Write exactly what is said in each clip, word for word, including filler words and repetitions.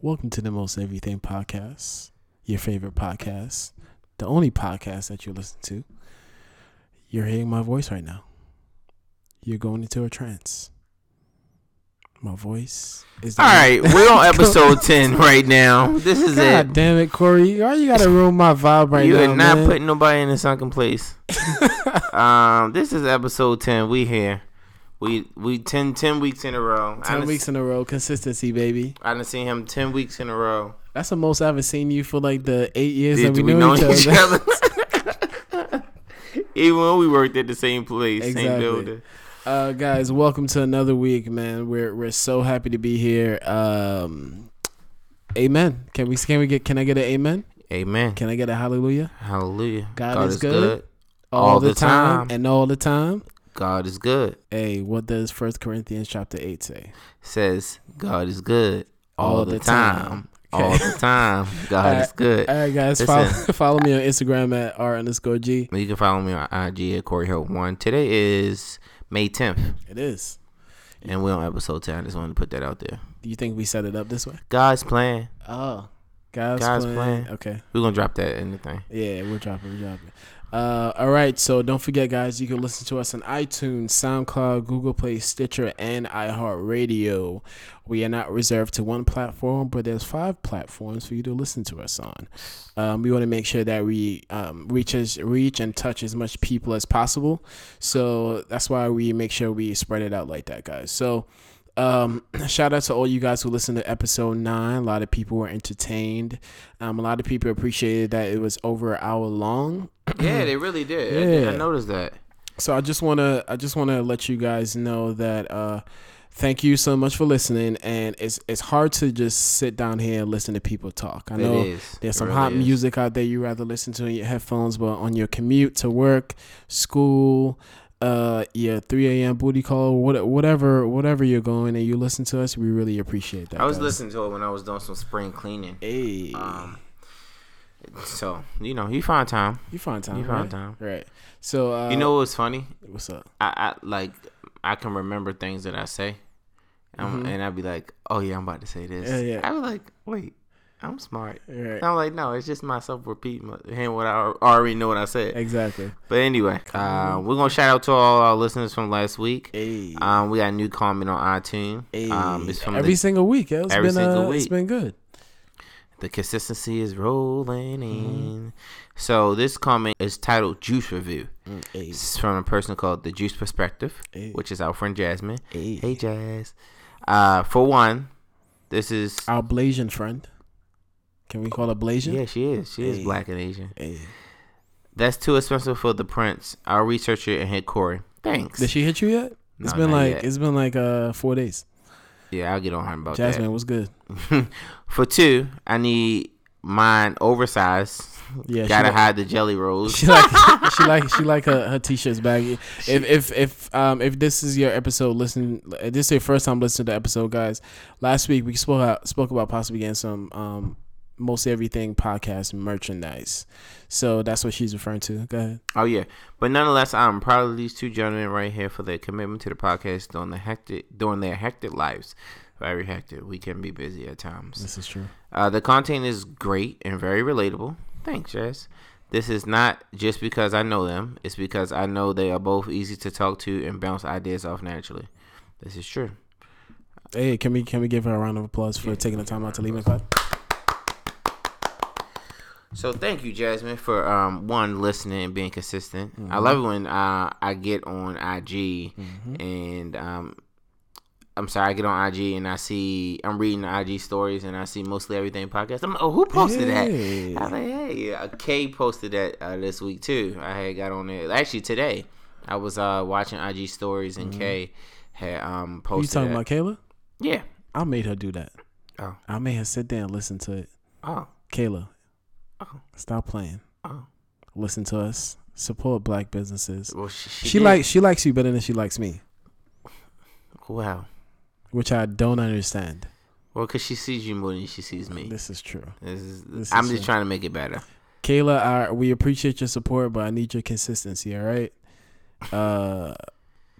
Welcome to the Most Everything Podcast, your favorite podcast, the only podcast that you listen to. You're hearing my voice right now. You're going into a trance. My voice is... All right, we're on episode ten right now. This is God it. God damn it, Corey. Why you got to ruin my vibe right you now, You are not man? putting nobody in a sunken place. um, This is episode ten. We here. We we ten, ten weeks in a row. ten weeks in a row. Consistency, baby. I done seen him ten weeks in a row. That's the most I haven't seen you for like the eight years Did, that we, we know each, each other. other. Even when we worked at the same place, exactly. same building. Uh, guys, welcome to another week, man. We're we're so happy to be here. Um, amen. Can we can we get can I get an amen? Amen. Can I get a hallelujah? Hallelujah. God, God is, is good, good all, all the, the time. time and all the time. God is good. Hey, what does First Corinthians chapter eight say? Says God is good all, all the, the time. time. Okay. All the time. God all right. is good. All right, guys. Follow, follow me on Instagram at R underscore G. You can follow me on I G at Corey Hope One. Today is May tenth. It is. And we're on episode ten. I just wanted to put that out there. Do you think we set it up this way? God's plan. Oh. God's, God's plan. plan. Okay. We're going to drop that in the thing. Yeah, we'll drop it. We'll drop it. Uh, all right. So don't forget, guys, you can listen to us on iTunes, SoundCloud, Google Play, Stitcher, and iHeartRadio. We are not reserved to one platform, but there's five platforms for you to listen to us on. Um, we want to make sure that we um, reach, as, reach and touch as much people as possible. So that's why we make sure we spread it out like that, guys. So um, shout out to all you guys who listened to episode nine. A lot of people were entertained. Um, a lot of people appreciated that it was over an hour long. Yeah, they really did. Yeah. I, I noticed that. So I just want to I just want to let you guys know that uh, thank you so much for listening, and it's it's hard to just sit down here and listen to people talk. I know is. there's some really hot is. music out there you rather listen to in your headphones, but on your commute to work, school, uh, yeah, three a.m. booty call, whatever, whatever you're going, and you listen to us, we really appreciate that. I was guys. listening to it when I was doing some spring cleaning. Hey. Um, So, you know, you find time. You find time. You find right? time. Right. So, uh, you know what's funny? What's up? I, I like, I can remember things that I say. Mm-hmm. And I'd be like, oh, yeah, I'm about to say this. Yeah, yeah. I was like, wait, I'm smart. Right. I'm like, no, it's just myself repeating hearing what I already know what I said. Exactly. But anyway, uh, we're going to shout out to all our listeners from last week. Hey. Um, we got a new comment on iTunes. Hey. Um, it's from every the, single week. It's every been, single uh, week. It's been good. The consistency is rolling in. Mm. So this comment is titled Juice Review. Mm, it's from a person called The Juice Perspective, ay. which is our friend Jasmine. Ay. Hey, Jazz. Uh, for one, this is... our Blasian friend. Can we call her Blasian? Yeah, she is. She ay. is black and Asian. Ay. That's too expensive for the prints. Our researcher and head Corey. Thanks. Did she hit you yet? No, it's been like yet. It's been like uh, four days. Yeah, I'll get on her about Jasmine, that. Jasmine, what's good? For two, I need mine oversized. Yeah, gotta hide like, the jelly rolls. She like she like she like her, her t-shirts baggy. She, if if if um if this is your episode, listen. If this is your first time listening to the episode, guys. Last week we spoke out, spoke about possibly getting some um Most Everything Podcast merchandise. So that's what she's referring to. Go ahead. Oh yeah, but nonetheless, I'm proud of these two gentlemen right here for their commitment to the podcast during the hectic during their hectic lives. Very hectic. We can be busy at times. This is true. Uh, the content is great and very relatable. Thanks, Jess. This is not just because I know them. It's because I know they are both easy to talk to and bounce ideas off naturally. This is true. Hey, can we can we give her a round of applause for yeah, taking the time out to leave and clap? So thank you, Jasmine, for um one listening and being consistent. Mm-hmm. I love it when uh, I get on I G mm-hmm. and um I'm sorry, I get on I G and I see I'm reading the I G stories and I see Mostly Everything Podcast. I'm like, oh, who posted hey. that? I was like, hey, uh, Kay posted that uh, this week too. I had got on there actually today. I was uh watching IG stories and mm-hmm. Kay had um posted. You talking that. about Kayla? Yeah, I made her do that. Oh, I made her sit there and listen to it. Oh, Kayla. Oh. Stop playing. Oh. Listen to us. Support black businesses. Well, she she, she likes she likes you better than she likes me. Wow. Which I don't understand. Well, because she sees you more than she sees me. This is true. This is, this I'm is just true. trying to make it better. Kayla, I, we appreciate your support, but I need your consistency, all right? Uh,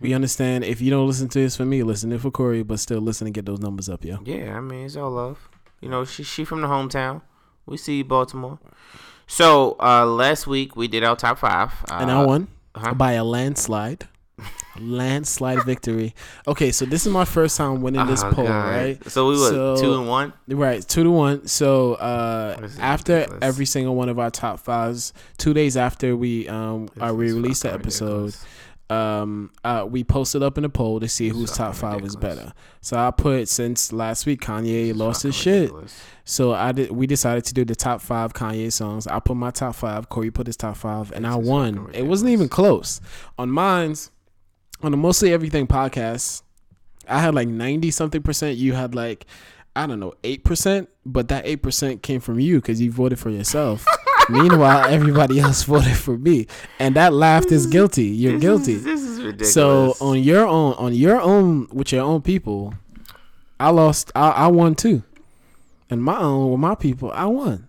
we understand if you don't listen to this for me, listen to it for Corey, but still listen and get those numbers up, yo. Yeah, I mean, it's all love. You know, she she from the hometown. We see Baltimore. So uh, last week we did our top five, uh, and I won uh-huh. by a landslide. Landslide victory. Okay, so this is my first time winning this oh, poll, God. right? So we were so, two and one, right? Two to one. So uh, after ridiculous. every single one of our top fives, two days after we um uh, we released the episode, um uh, we posted up in a poll to see whose top five was better. So I put, since last week Kanye lost his shit, so I did. We decided to do the top five Kanye songs. I put my top five. Corey put his top five, and I won. It wasn't even close on mine's. On the Mostly Everything podcast, I had like ninety something percent. You had like, I don't know, eight percent. But that eight percent came from you because you voted for yourself. Meanwhile, everybody else voted for me. And that laugh is guilty. You're guilty. This is ridiculous. So on your own, on your own, with your own people, I lost. I, I won too. And my own, with my people, I won.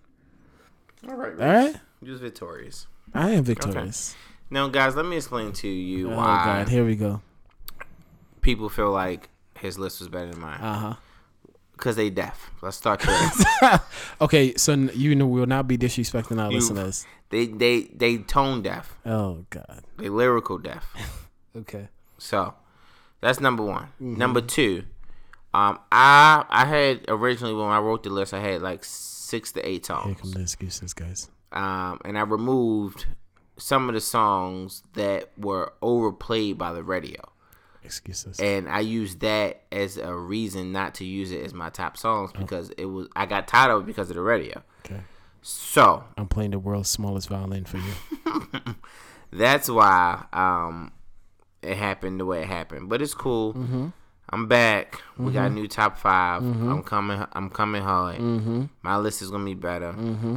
All right. All right. You was victorious. I am victorious. Okay. Now, guys, let me explain to you oh, why. Oh, God, here we go. People feel like his list was better than mine. Uh-huh. Because they deaf. Let's start here. Okay, so you will not be disrespecting our you, listeners. They, they, they tone deaf. Oh, God. They lyrical deaf. Okay. So, that's number one. Mm-hmm. Number two, um, I I had originally, when I wrote the list, I had like six to eight songs. Here come the excuses, guys. Um, and I removed some of the songs that were overplayed by the radio. Excuses. And I used that as a reason not to use it as my top songs because oh. it was I got tired of it because of the radio. Okay. So I'm playing the world's smallest violin for you. That's why um, it happened the way it happened. But it's cool. Mm-hmm. I'm back. Mm-hmm. We got a new top five. Mm-hmm. I'm coming I'm coming hard. Mm-hmm. My list is gonna be better. Mm-hmm.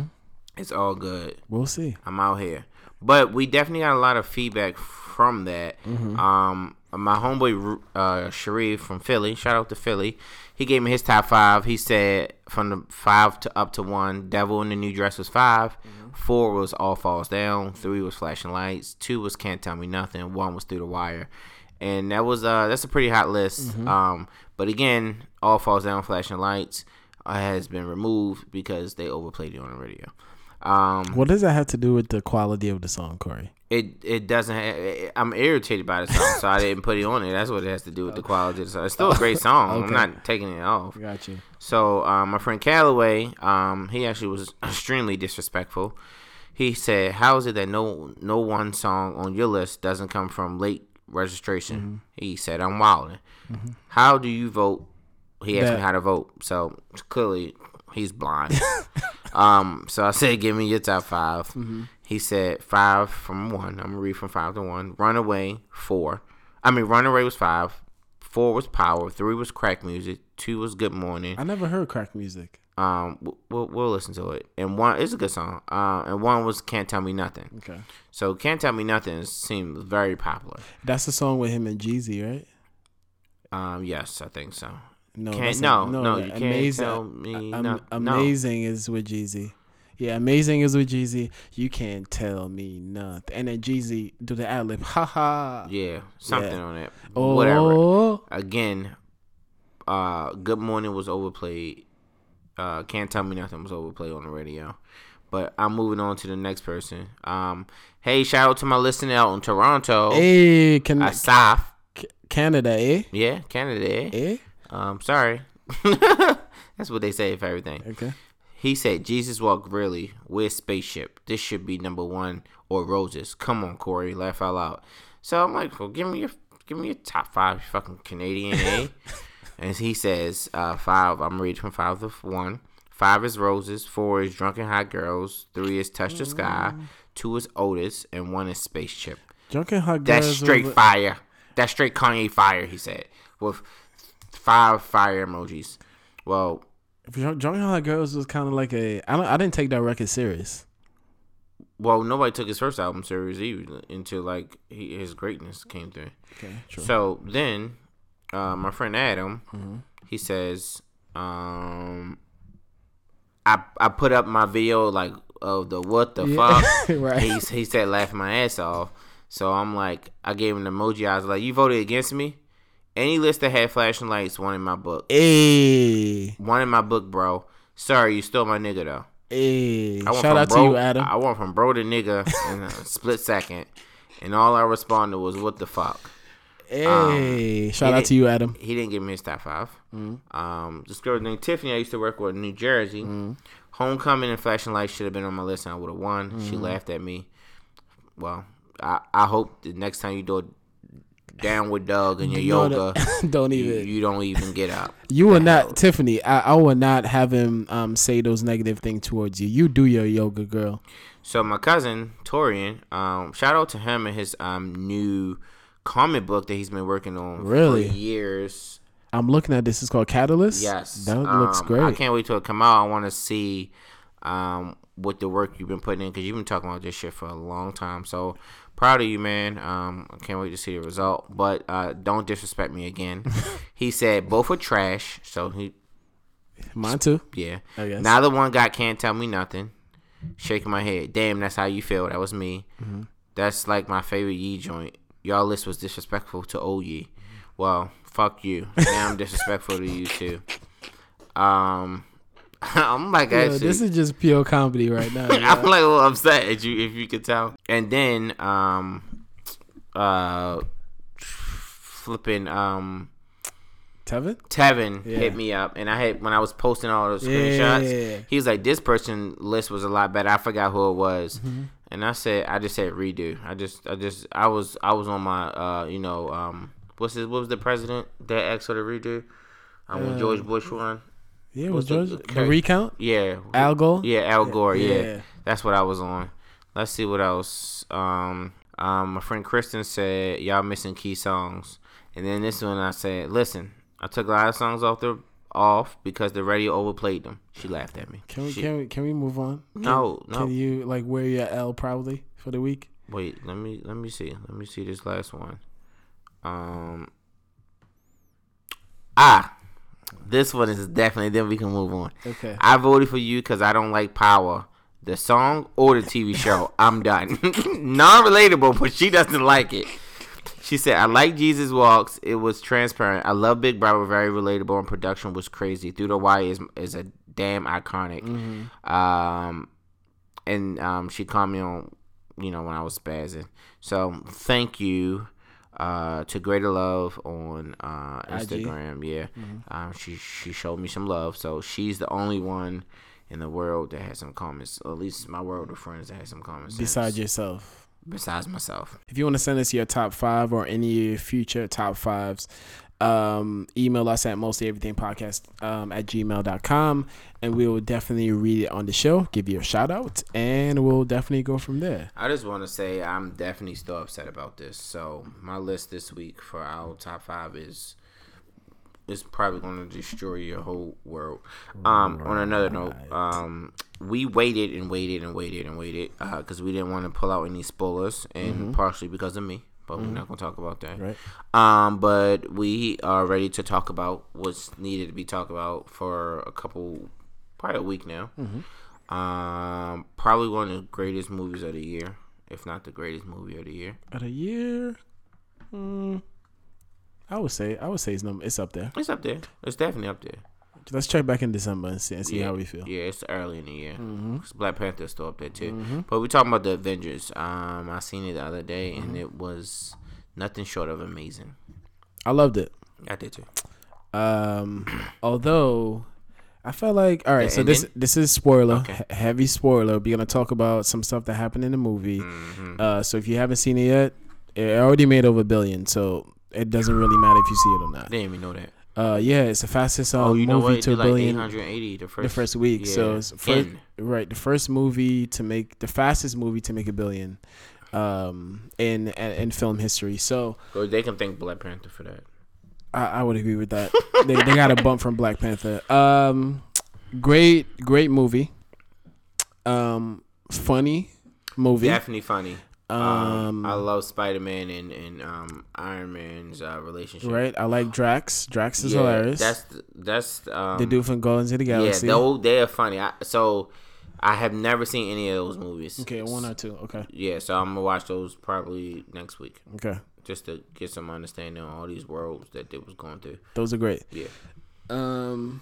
It's all good. We'll see. I'm out here. But we definitely got a lot of feedback from that. Mm-hmm. Um, my homeboy, uh, Sharif from Philly, shout out to Philly. He gave me his top five. He said from the five to up to one, Devil in the New Dress was five. Mm-hmm. Four was All Falls Down. Three was Flashing Lights. Two was Can't Tell Me Nothing. One was Through the Wire. And that was uh, that's a pretty hot list. Mm-hmm. Um, but again, All Falls Down, Flashing Lights uh, has been removed because they overplayed it on the radio. Um, what does that have to do with the quality of the song, Corey? It it doesn't. Have, I'm irritated by the song, so I didn't put it on there. That's what it has to do with okay. the quality of the song. It's still a great song. Okay. I'm not taking it off. Got you. So um, my friend Callaway, um, he actually was extremely disrespectful. He said, "How is it that no no one song on your list doesn't come from late registration?" Mm-hmm. He said, "I'm wilding. Mm-hmm. How do you vote?" He asked that- me how to vote. So clearly, he's blind. Um, so I said, give me your top five. Mm-hmm. He said five from one. I'm gonna read from five to one. Runaway four. I mean, Runaway was five. Four was Power. Three was Crack Music. Two was Good Morning. I never heard Crack Music. Um, we'll we'll listen to it. And one, it's a good song. Uh, and one was Can't Tell Me Nothing. Okay. So Can't Tell Me Nothing seems very popular. That's the song with him and Jay-Z, right? Um, yes, I think so. No, can't, no, no, no, you can't amazing, tell me. Um, no, amazing no. is with Jay-Z. Yeah, Amazing is with Jay-Z. You can't tell me nothing. And then Jay-Z do the ad lib. Ha ha. Yeah, something yeah. on it. Oh. Whatever. Again, uh, Good Morning was overplayed. Uh, Can't Tell Me Nothing was overplayed on the radio. But I'm moving on to the next person. Um, hey, shout out to my listener out in Toronto. Hey, can, Asaf. Can, Canada, eh? Yeah, Canada, eh? eh? Um, sorry. That's what they say for everything. Okay. He said, Jesus walked really. Where's Spaceship? This should be number one or Roses. Come on, Corey. Laugh out loud. So I'm like, well, give me your, give me your top five, you fucking Canadian, eh? And he says, uh, five. I'm reading from five to one. Five is Roses. Four is Drunken Hot Girls. Three is Touch the Sky. Two is Otis. And one is Spaceship. Drunken Hot Girls. That's straight over- fire. That's straight Kanye fire, he said. With five fire emojis. Well, Drunken Hot Girls was kind of like a. I don't. I didn't take that record serious. Well, nobody took his first album serious either until like he, his greatness came through. Okay, true. So then, uh, my friend Adam, mm-hmm. he says, um, I I put up my video like of the what the yeah. fuck. Right. He he said laughing my ass off. So I'm like, I gave him an emoji. I was like, you voted against me. Any list that had flashing lights, one in my book. Hey. One in my book, bro. Sorry, you stole my nigga, though. Hey, shout out bro, to you, Adam. I went from bro to nigga in a split second, and all I responded was, what the fuck? Hey, um, shout out to you, Adam. He didn't give me his top five. Mm-hmm. Um, this girl named Tiffany I used to work with in New Jersey. Mm-hmm. Homecoming and Flashing Lights should have been on my list, and I would have won. Mm-hmm. She laughed at me. Well, I, I hope the next time you do a downward dog in your no, yoga, no, don't even you, you don't even get up. You will not, hell. Tiffany. I, I will not have him um say those negative things towards you. You do your yoga, girl. So my cousin Torian, um, shout out to him and his um new comic book that he's been working on really? for years. I'm looking at this. It's called Catalyst. Yes. That um, looks great. I can't wait till it comes out. I want to see um, what the work you've been putting in, because you've been talking about this shit for a long time. So proud of you, man. Um, I can't wait to see the result. But uh, don't disrespect me again. He said both are trash. So he. Mine too? Yeah. Neither one got Can't Tell Me Nothing. Shaking my head. Damn, that's how you feel. That was me. Mm-hmm. That's like my favorite Yee joint. Y'all list was disrespectful to old Yee. Well, fuck you. Now I'm disrespectful to you too. Um, I'm like, yo, actually, this is just pure comedy right now. I'm like a little upset at you, if you could tell. And then, um, uh, flipping, um, Tevin. Tevin yeah. hit me up, and I had when I was posting all those screenshots. Yeah, yeah, yeah. He was like, "This person list was a lot better." I forgot who it was. Mm-hmm. And I said, I just said redo. I just, I just, I was, I was on my, uh, you know, um, what's this, what was the president that asked for the redo? Um, uh, when George Bush won. Yeah, was George the, the recount? Yeah, Al Gore. Yeah, Al Gore. Yeah. yeah, that's what I was on. Let's see what else. Um, um, my friend Kristen said, y'all missing key songs. And then this one I said, listen, I took a lot of songs off the. off because the radio overplayed them. She laughed at me. Can we she, can we can we move on? No, no. Can you like wear your L proudly for the week? Wait, let me let me see. Let me see this last one. Um. Ah, this one is definitely. Then we can move on. Okay. I voted for you because I don't like Power, the song or the T V show. I'm done. Non-relatable, but she doesn't like it. She said, I like Jesus Walks. It was transparent. I love Big Brother. Very relatable. And production was crazy. Through the Wire is is a damn iconic. Mm-hmm. Um, and um, she called me on, you know, when I was spazzing. So thank you uh, to Greater Love on uh, Instagram. I G. Yeah. Mm-hmm. Um, she, she showed me some love. So she's the only one in the world that has some comments. Or at least my world of friends that has some comments. Besides yourself. Besides myself. If you want to send us your top five or any of your future top fives, um, email us at mostly everything podcast um, at gmail dot com, and we will definitely read it on the show, give you a shout out, and we'll definitely go from there. I just want to say I'm definitely still upset about this. So my list this week for our top five is is probably going to destroy your whole world. Um, right. On another note, um, we waited and waited and waited and waited because uh, we didn't want to pull out any spoilers, and mm-hmm. partially because of me, but mm-hmm. we're not going to talk about that. Right. Um, but we are ready to talk about what's needed to be talked about for a couple, probably a week now. Mm-hmm. Um, probably one of the greatest movies of the year, if not the greatest movie of the year. Of the year? Hmm. I would say I would say it's number. It's up there. It's up there. It's definitely up there. Let's check back in December and see, and see yeah. how we feel. Yeah, it's early in the year. Mm-hmm. Black Panther's still up there too. Mm-hmm. But we're talking about the Avengers. Um, I seen it the other day, mm-hmm. and it was nothing short of amazing. I loved it. I did too. Um, although I felt like all right. The so ending? this this is spoiler, okay. he- heavy spoiler. We're gonna talk about some stuff that happened in the movie. Mm-hmm. Uh, so if you haven't seen it yet, it already made over a billion. So. It doesn't really matter if you see it or not. They didn't even know that. Uh, yeah, it's the fastest um, oh, you know movie what? to a like billion. eight hundred eighty the first, the first week. Yeah. So it's first, right, the first movie to make the fastest movie to make a billion, um, in in film history. So well, they can thank Black Panther for that. I, I would agree with that. they they got a bump from Black Panther. Um, great great movie. Um, funny movie. Definitely funny. Um, um, I love Spider-Man and, and um, Iron Man's uh, relationship. Right, I like Drax. Drax is yeah, hilarious. That's that's um, the dude from Guardians of the Galaxy. Yeah, though they are funny. I, so I have never seen any of those movies. Okay, one or two. Okay. Yeah, so I'm gonna watch those probably next week. Okay. Just to get some understanding on all these worlds that they was going through. Those are great. Yeah. Um,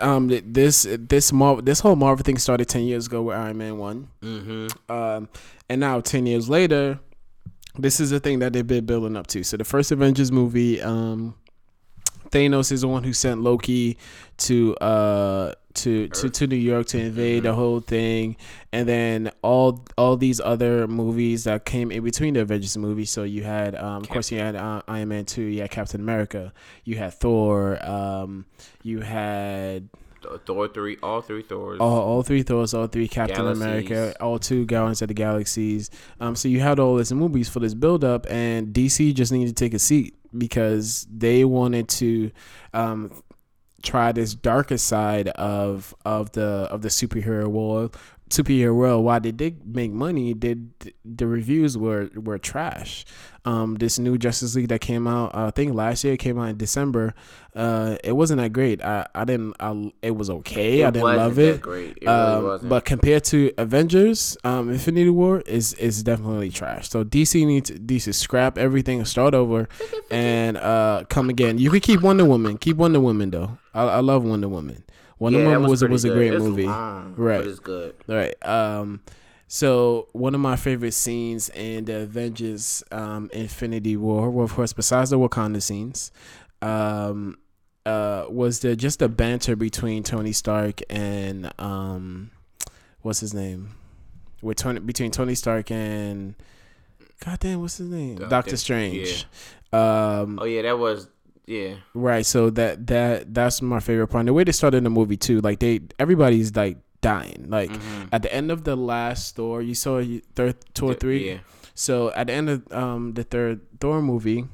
Um, this this Marvel, this whole Marvel thing started ten years ago with Iron Man one. Mm-hmm. Um, and now ten years later, this is the thing that they've been building up to. So the first Avengers movie, um, Thanos is the one who sent Loki to uh to to, to New York to invade mm-hmm. the whole thing, and then all all these other movies that came in between the Avengers movies. So you had, um, of course, you had uh, Iron Man two, you had Captain America, you had Thor, um, you had. Thor three, all three Thors, all, all three Thors, all three Captain Galaxies. America, all two Guardians of the Galaxies. Um, so you had all these movies for this build up, and D C just needed to take a seat because they wanted to um, try this darker side of of the of the superhero world. Superhero world. While they did make money, did the reviews were were trash. Um, this new Justice League that came out, uh, I think last year, came out in December. Uh, it wasn't that great. I, I didn't. I, it was okay. It I didn't love it. Great. It um, really wasn't. But compared to Avengers, um, Infinity War is is definitely trash. So D C needs D C scrap everything and start over, and uh, come again. You can keep Wonder Woman. Keep Wonder Woman though. I, I love Wonder Woman. Wonder yeah, Woman was was a good. great it's movie, long, right? But it's good, right? Um, so one of my favorite scenes in the Avengers, um, Infinity War, well, of course, besides the Wakanda scenes, um, uh, was the just the banter between Tony Stark and um, what's his name? With Tony between Tony Stark and goddamn, what's his name? Doctor, Doctor Strange. Yeah. Um, oh yeah, that was. Yeah. Right. So that that that's my favorite part. And the way they started the movie too, like they everybody's like dying. Like mm-hmm. at the end of the last Thor, you saw third Thor three. Yeah. So at the end of um the third Thor movie,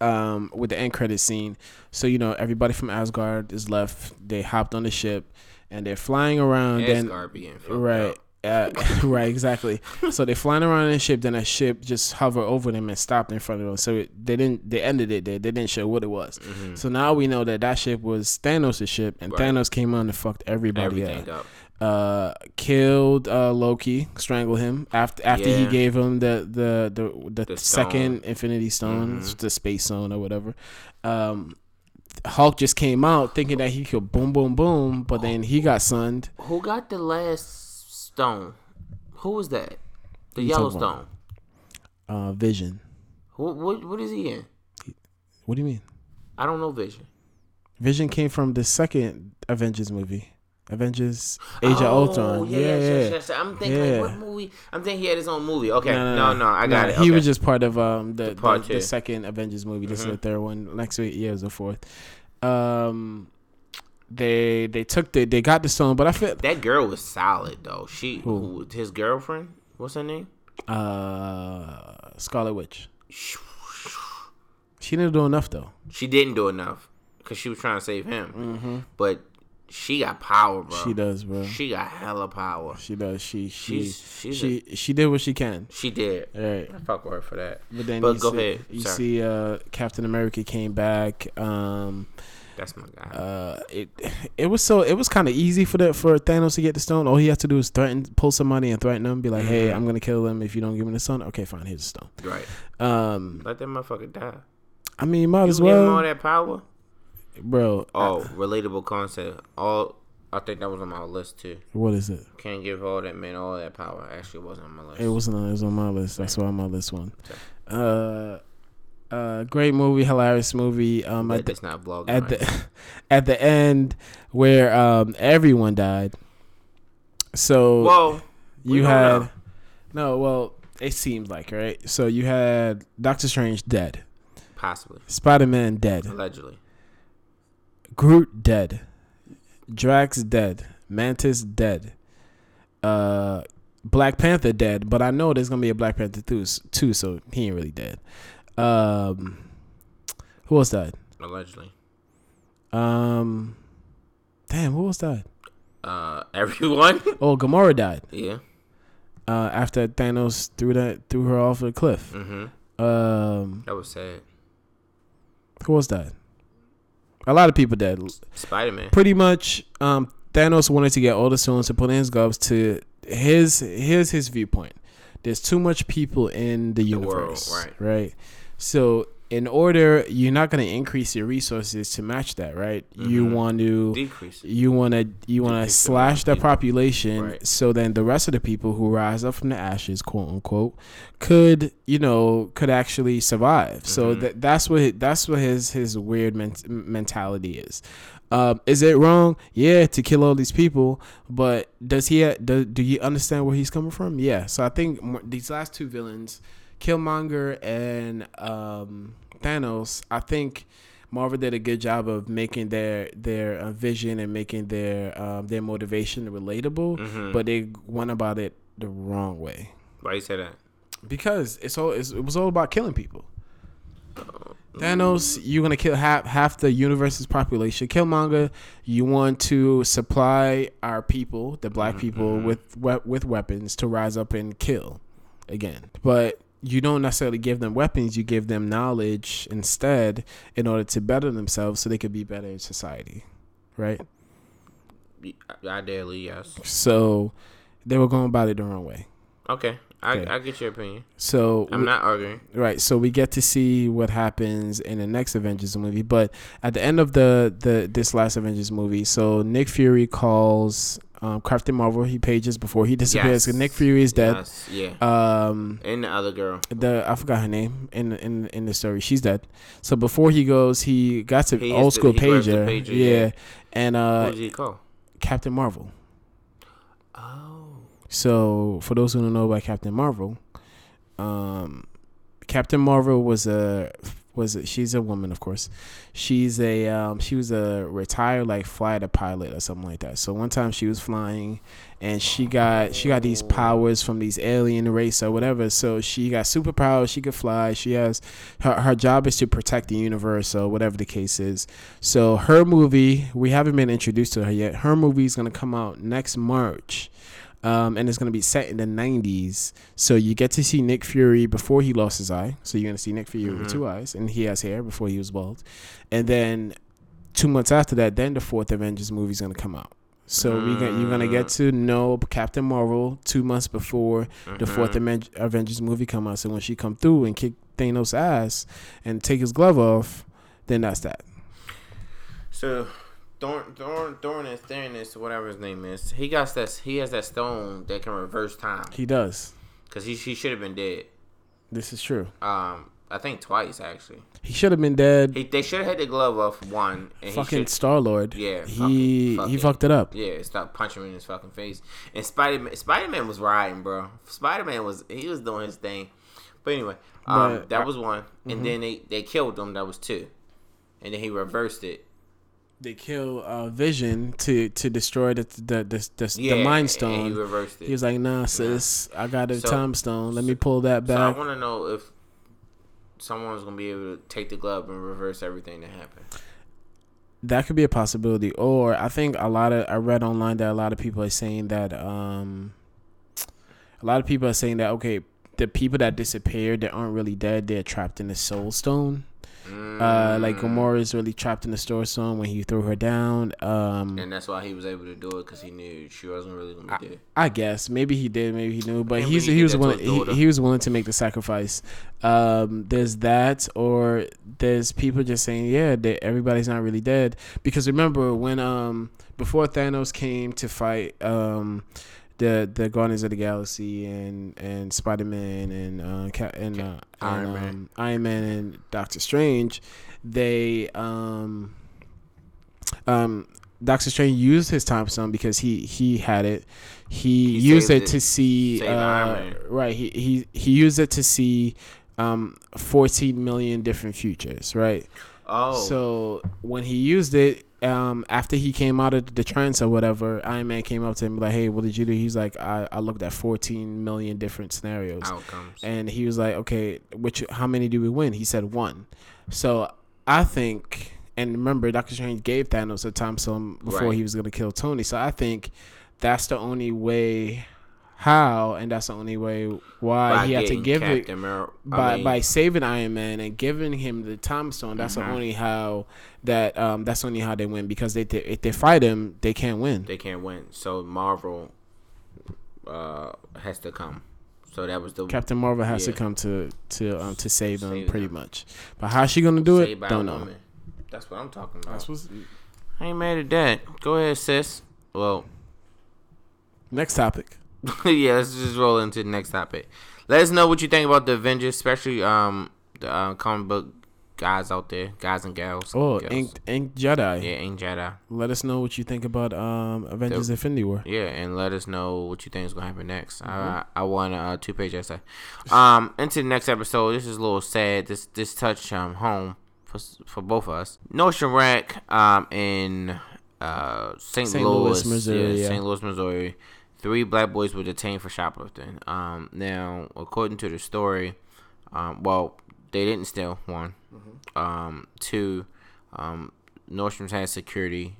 um with the end credit scene, so you know everybody from Asgard is left. They hopped on the ship and they're flying around. Asgard then, being right. Out. Uh, right, exactly. So they're flying around in a ship, then a ship just hovered over them and stopped in front of them. So it, they didn't. They ended it there. They didn't show what it was. Mm-hmm. So now we know that that ship was Thanos' ship, and right. Thanos came on and fucked everybody Everything up. up. Uh, killed uh, Loki, strangled him after after yeah. he gave him the the the, the, the second Infinity Stone, mm-hmm. the Space Stone or whatever. Um, Hulk just came out thinking that he could boom, boom, boom, but then he got sunned. Who got the last? Stone. Who was that? The yellow stone. Uh, Vision. What, what what is he in? What do you mean? I don't know Vision. Vision came from the second Avengers movie. Avengers Age oh, of Ultron. Yeah, yeah, yeah. yeah, yeah. I'm thinking yeah. Like, what movie? I'm thinking he had his own movie. Okay. No, no, no. no, no I got no, it. Okay. He was just part of um the the, the second Avengers movie. This mm-hmm. is the third one. Next week, yeah, it was the fourth. Um They they took the they got the stone, but I feel that girl was solid though. She who, his girlfriend, what's her name? Uh, Scarlet Witch. She didn't do enough though. She didn't do enough because she was trying to save him. Mm-hmm. But she got power, bro. She does, bro. She got hella power. She does. She she she's, she's she a, she did what she can. She did. All right, I fuck with her for that. But then but you go see, ahead. You Sorry. see, uh, Captain America came back. Um. That's my guy. Uh, it it was so it was kind of easy for that for Thanos to get the stone. All he has to do is threaten, pull somebody and threaten them. Be like, hey, I'm gonna kill them if you don't give me the stone. Okay, fine, here's the stone. Right. Um, let that motherfucker die. I mean, might you as well. Give him all that power, bro. Oh, I, relatable concept. All I think that was on my list too. What is it? Can't give all that man all that power. Actually, it wasn't on my list. It wasn't. It was on my list. That's why I'm on this one. Uh. Uh, great movie, hilarious movie. Um, at the, not vlogging at right. the at the end where um everyone died. So well, you had know. no. Well, it seems like right. So you had Doctor Strange dead, possibly. Spider-Man dead, allegedly. Groot dead, Drax dead, Mantis dead. Uh, Black Panther dead, but I know there's gonna be a Black Panther two, too, so he ain't really dead. Um, who else died? Allegedly. Um, damn, who else died? Uh, everyone. Oh, Gamora died. Yeah. Uh, after Thanos threw that threw her off the cliff. Mm-hmm. Um, that was sad. Who else died? A lot of people died. Spider-Man. Pretty much. Um, Thanos wanted to get all the stones to put in his gloves to his his his viewpoint. There's too much people in the, the universe, world, right? Right. So in order, you're not going to increase your resources to match that, right? Mm-hmm. You want to decrease. You want to you want to slash the population, right. So then the rest of the people who rise up from the ashes, quote unquote, could you know could actually survive. Mm-hmm. So that that's what it, that's what his his weird men- mentality is. Uh, is it wrong? Yeah, to kill all these people, but does he do, do you understand where he's coming from? Yeah. So I think these last two villains, Killmonger and um, Thanos, I think Marvel did a good job of making their their uh, vision and making their um, their motivation relatable, mm-hmm. but they went about it the wrong way. Why you say that? Because it's all it's, it was all about killing people. Oh. Thanos, you're gonna kill half half the universe's population. Killmonger, you want to supply our people, the black mm-hmm. people, with we- with weapons to rise up and kill again, but you don't necessarily give them weapons. You give them knowledge instead in order to better themselves so they could be better in society, right? Ideally, yes. So they were going about it the wrong way. Okay. I, okay. I get your opinion. So I'm we, not arguing. Right. So we get to see what happens in the next Avengers movie. But at the end of the, the this last Avengers movie, so Nick Fury calls um, Captain Marvel. He pages before he disappears. Yes. Nick Fury is dead. Yes. Yeah. Um, and the other girl. The I forgot her name in in in the story. She's dead. So before he goes, he got to old school the, pager. pager. Yeah. yeah. And uh, what did he call? Captain Marvel. So, for those who don't know about Captain Marvel, um, Captain Marvel was a was a, she's a woman, of course. She's a um, she was a retired like fighter pilot or something like that. So one time she was flying, and she got she got these powers from these alien race or whatever. So she got superpowers. She could fly. She has her her job is to protect the universe or whatever the case is. So her movie, we haven't been introduced to her yet. Her movie is gonna come out next March. Um, and it's going to be set in the nineties. So you get to see Nick Fury before he lost his eye. So you're going to see Nick Fury mm-hmm. with two eyes. And he has hair before he was bald. And then two months after that, then the fourth Avengers movie is going to come out. So mm-hmm. we get, you're going to get to know Captain Marvel two months before mm-hmm. the fourth Avengers movie come out. So when she come through and kick Thanos' ass and take his glove off, then that's that. So... Thorn, Thorn, Thorn, and Thanos, whatever his name is, he got that. He has that stone that can reverse time. He does, because he he should have been dead. This is true. Um, I think twice actually. He should have been dead. He, they should have had the glove off one. And fucking Star Lord. Yeah, he fuck it, fuck he it. fucked it up. Yeah, stop punching him in his fucking face. And Spider-Man, Spider-Man was riding, bro. Spider-Man was he was doing his thing. But anyway, um, but, that was one. Mm-hmm. And then they they killed him. That was two. And then he reversed it. They kill uh, Vision to, to destroy the the the, the, yeah, the Mind Stone. And he reversed it. He was like, "Nah, sis, yeah. I got a so, Time Stone. Let so, me pull that back." So I want to know if someone's gonna be able to take the glove and reverse everything that happened. That could be a possibility, or I think a lot of I read online that a lot of people are saying that um, a lot of people are saying that okay, the people that disappeared that aren't really dead, they're trapped in the Soul Stone. Uh, like Gamora is really trapped in the Soul Stone when he threw her down, um, and that's why he was able to do it because he knew she wasn't really gonna be dead. I guess maybe he did, maybe he knew, but he's, he, he was willing. He, he was willing to make the sacrifice. Um, there's that, or there's people just saying, yeah, that everybody's not really dead because remember when um, before Thanos came to fight um, the the Guardians of the Galaxy and and Spider-Man and uh, Cap- and. Uh, Iron and, Man, um, Iron Man, and Doctor Strange. They, um, um, Doctor Strange used his time stone because he he had it. He, he used it, it to see, uh, right? He he he used it to see, um, fourteen million different futures, right? Oh, so when he used it. Um, after he came out of the trance or whatever, Iron Man came up to him like, "Hey, what did you do?" He's like, "I, I looked at fourteen million different scenarios, outcomes," and he was like, "Okay, which how many do we win?" He said one. So I think, and remember, Doctor Strange gave Thanos a time stone before right. he was gonna kill Tony. So I think that's the only way. How and that's the only way why by he had to give Captain it Mer- by mean, by saving Iron Man and giving him the Time Stone. That's mm-hmm. the only how that um that's only how they win because they, they if they fight him they can't win. They can't win. So Marvel uh has to come So that was the Captain Marvel has yeah. to come to to um, to save them, save pretty them. much. But how's she gonna do Saved it? Don't know. Woman. That's what I'm talking about. That's what's... I ain't mad at that. Go ahead, sis. Well, next topic. Yeah, let's just roll into the next topic. Let us know what you think about the Avengers, especially um the uh, comic book guys out there, guys and gals. Oh, gals. Inked, Inked Jedi. Yeah, Inked Jedi. Let us know what you think about um Avengers: the, Infinity War. Yeah, and let us know what you think is gonna happen next. Mm-hmm. I I want a two page essay. Um, into the next episode. This is a little sad. This this touch um home for for both of us. Notion Rack um in uh Saint Louis, Louis, Missouri. Yeah, yeah. Saint Louis, Missouri. Three black boys were detained for shoplifting. Um, now, according to the story, um, well, they didn't steal, one. Mm-hmm. Um, two, um, Nordstrom's had security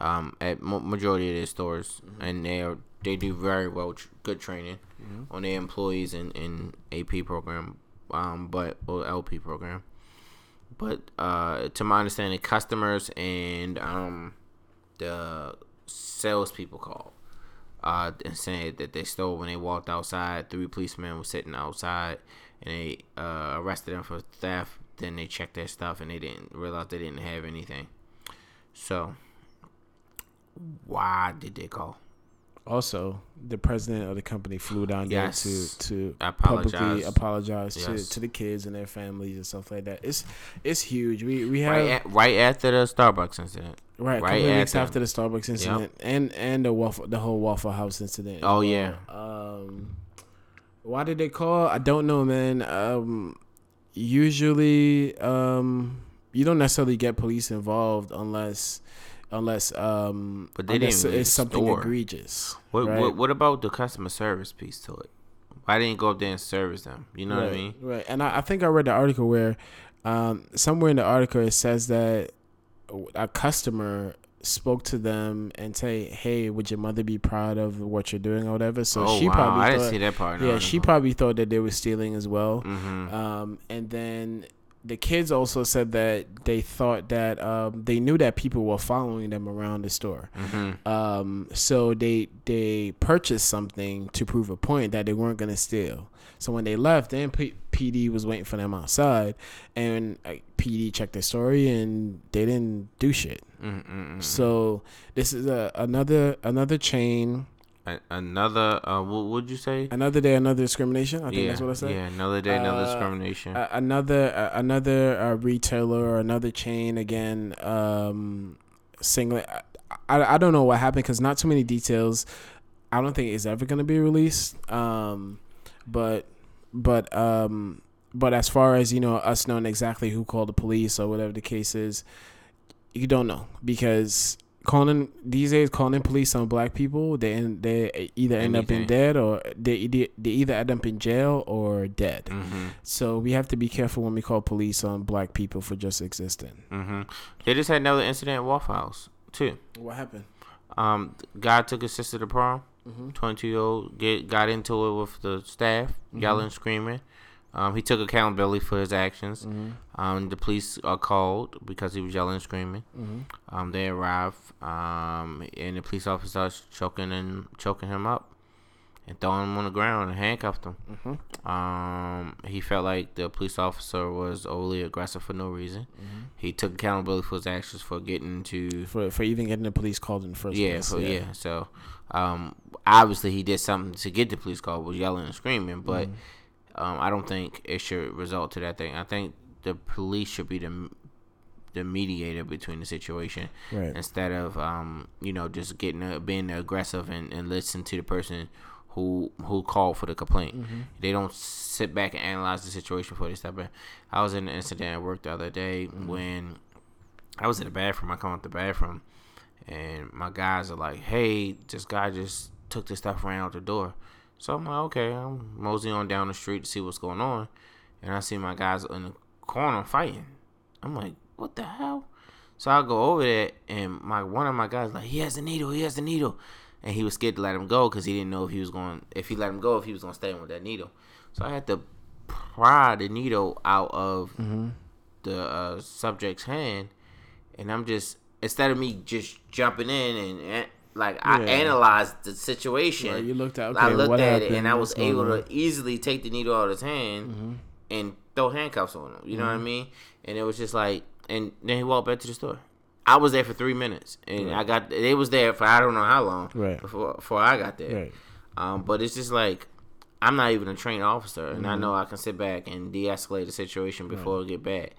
um, at mo- majority of their stores, mm-hmm. and they are, they do very well, tr- good training mm-hmm. on their employees in, in A P program, um, but or L P program. But uh, to my understanding, customers and um, the salespeople called. Uh, and saying that they stole when they walked outside. Three policemen were sitting outside, and they uh, arrested them for theft. Then they checked their stuff, and they didn't realize they didn't have anything. So, why did they call? Also, the president of the company flew down there yes. to to apologize. publicly apologize yes. to, to the kids and their families and stuff like that. It's it's huge. We we have right, at, right after the Starbucks incident. Right, right couple weeks after the Starbucks incident yep. and and the waffle, the whole Waffle House incident. Oh yeah. Um, why did they call? I don't know, man. Um, usually, um, you don't necessarily get police involved unless. Unless, um, but they unless didn't it's something store. egregious. What, right? what what about the customer service piece to it? Why didn't you go up there and service them? You know right, what I mean? Right. And I, I think I read the article where, um, somewhere in the article it says that a customer spoke to them and say, "Hey, would your mother be proud of what you're doing or whatever?" So oh, she wow. probably I thought, didn't see that part. Yeah, she probably thought that they were stealing as well. Mm-hmm. Um, and then. The kids also said that they thought that um, they knew that people were following them around the store. Mm-hmm. Um, so they they purchased something to prove a point that they weren't going to steal. So when they left, then P- PD was waiting for them outside, and uh, P D checked their story, and they didn't do shit. Mm-mm-mm. So this is a, another another chain. Another, uh, what would you say? Another day, another discrimination. I think yeah, that's what I said. Yeah, another day, another uh, discrimination. Uh, another, uh, another uh, retailer or another chain again. Um, single. I, I, I don't know what happened because not too many details. I don't think it's ever gonna be released. Um, but, but, um, but as far as you know, us knowing exactly who called the police or whatever the case is, you don't know because. Calling these days, calling police on black people, they end, they either end Anything. up in dead or they they either end up in jail or dead. Mm-hmm. So we have to be careful when we call police on black people for just existing. Mm-hmm. They just had another incident at Waffle House too. What happened? Um, guy took his sister to prom. Twenty-two mm-hmm. year old get got into it with the staff, mm-hmm. yelling, screaming. Um, he took accountability for his actions. Mm-hmm. Um, the police are called because he was yelling and screaming. Mm-hmm. Um, they arrived, um, and the police officer starts choking and choking him up, and throwing him on the ground and handcuffed him. Mm-hmm. Um, he felt like the police officer was overly aggressive for no reason. Mm-hmm. He took accountability for his actions for getting to for for even getting the police called in the first place. Yeah, yeah. yeah. So, um, obviously he did something to get the police called, was yelling and screaming, but. Mm-hmm. Um, I don't think it should result to that thing. I think the police should be the the mediator between the situation right. instead of um, you know just getting uh, being aggressive and, and listen to the person who who called for the complaint. Mm-hmm. They don't sit back and analyze the situation before they step in. I was in an incident at work the other day mm-hmm. when I was in the bathroom. I come out the bathroom and my guys are like, "Hey, this guy just took this stuff, ran out the door." So I'm like, okay, I'm moseying on down the street to see what's going on. And I see my guys in the corner fighting. I'm like, what the hell? So I go over there, and my one of my guys like, he has a needle, he has a needle. And he was scared to let him go because he didn't know if he was going, if he let him go, if he was going to stay with that needle. So I had to pry the needle out of mm-hmm. the uh, subject's hand. And I'm just, instead of me just jumping in and like yeah. I analyzed the situation. Right, you looked at, okay, I looked what at happened? It, and I was What's able to easily take the needle out of his hand mm-hmm. and throw handcuffs on him. You mm-hmm. know what I mean? And it was just like, and then he walked back to the store. I was there for three minutes, and right. I got they was there for I don't know how long right. before before I got there. Right. Um, but it's just like, I'm not even a trained officer, and mm-hmm. I know I can sit back and de-escalate the situation before right. it get bad.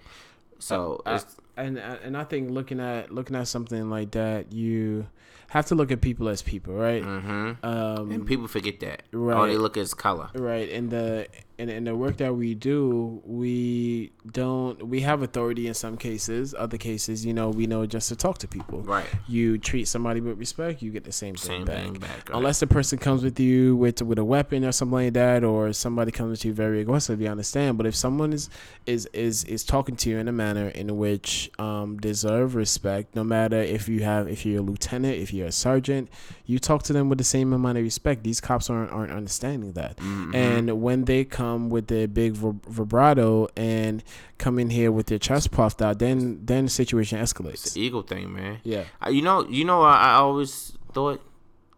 So I, it's, I, and and I think looking at looking at something like that, you have to look at people as people, right? Mm-hmm. Um, and people forget that. Right. All they look is color. Right. And the and in the work that we do, we don't we have authority in some cases. Other cases, you know, we know just to talk to people. Right. You treat somebody with respect, you get the same, same thing back. Thing back right. Unless the person comes with you with with a weapon or something like that, or somebody comes with you very aggressive, you understand. But if someone is is is, is talking to you in a manner in which um deserve respect, no matter if you have if you're a lieutenant, if you're a sergeant, you talk to them with the same amount of respect. These cops aren't aren't understanding that. Mm-hmm. And when they come with their big vibrato and come in here with their chest puffed out, then then the situation escalates. It's the ego thing, man. Yeah. You know, you know, I, I always thought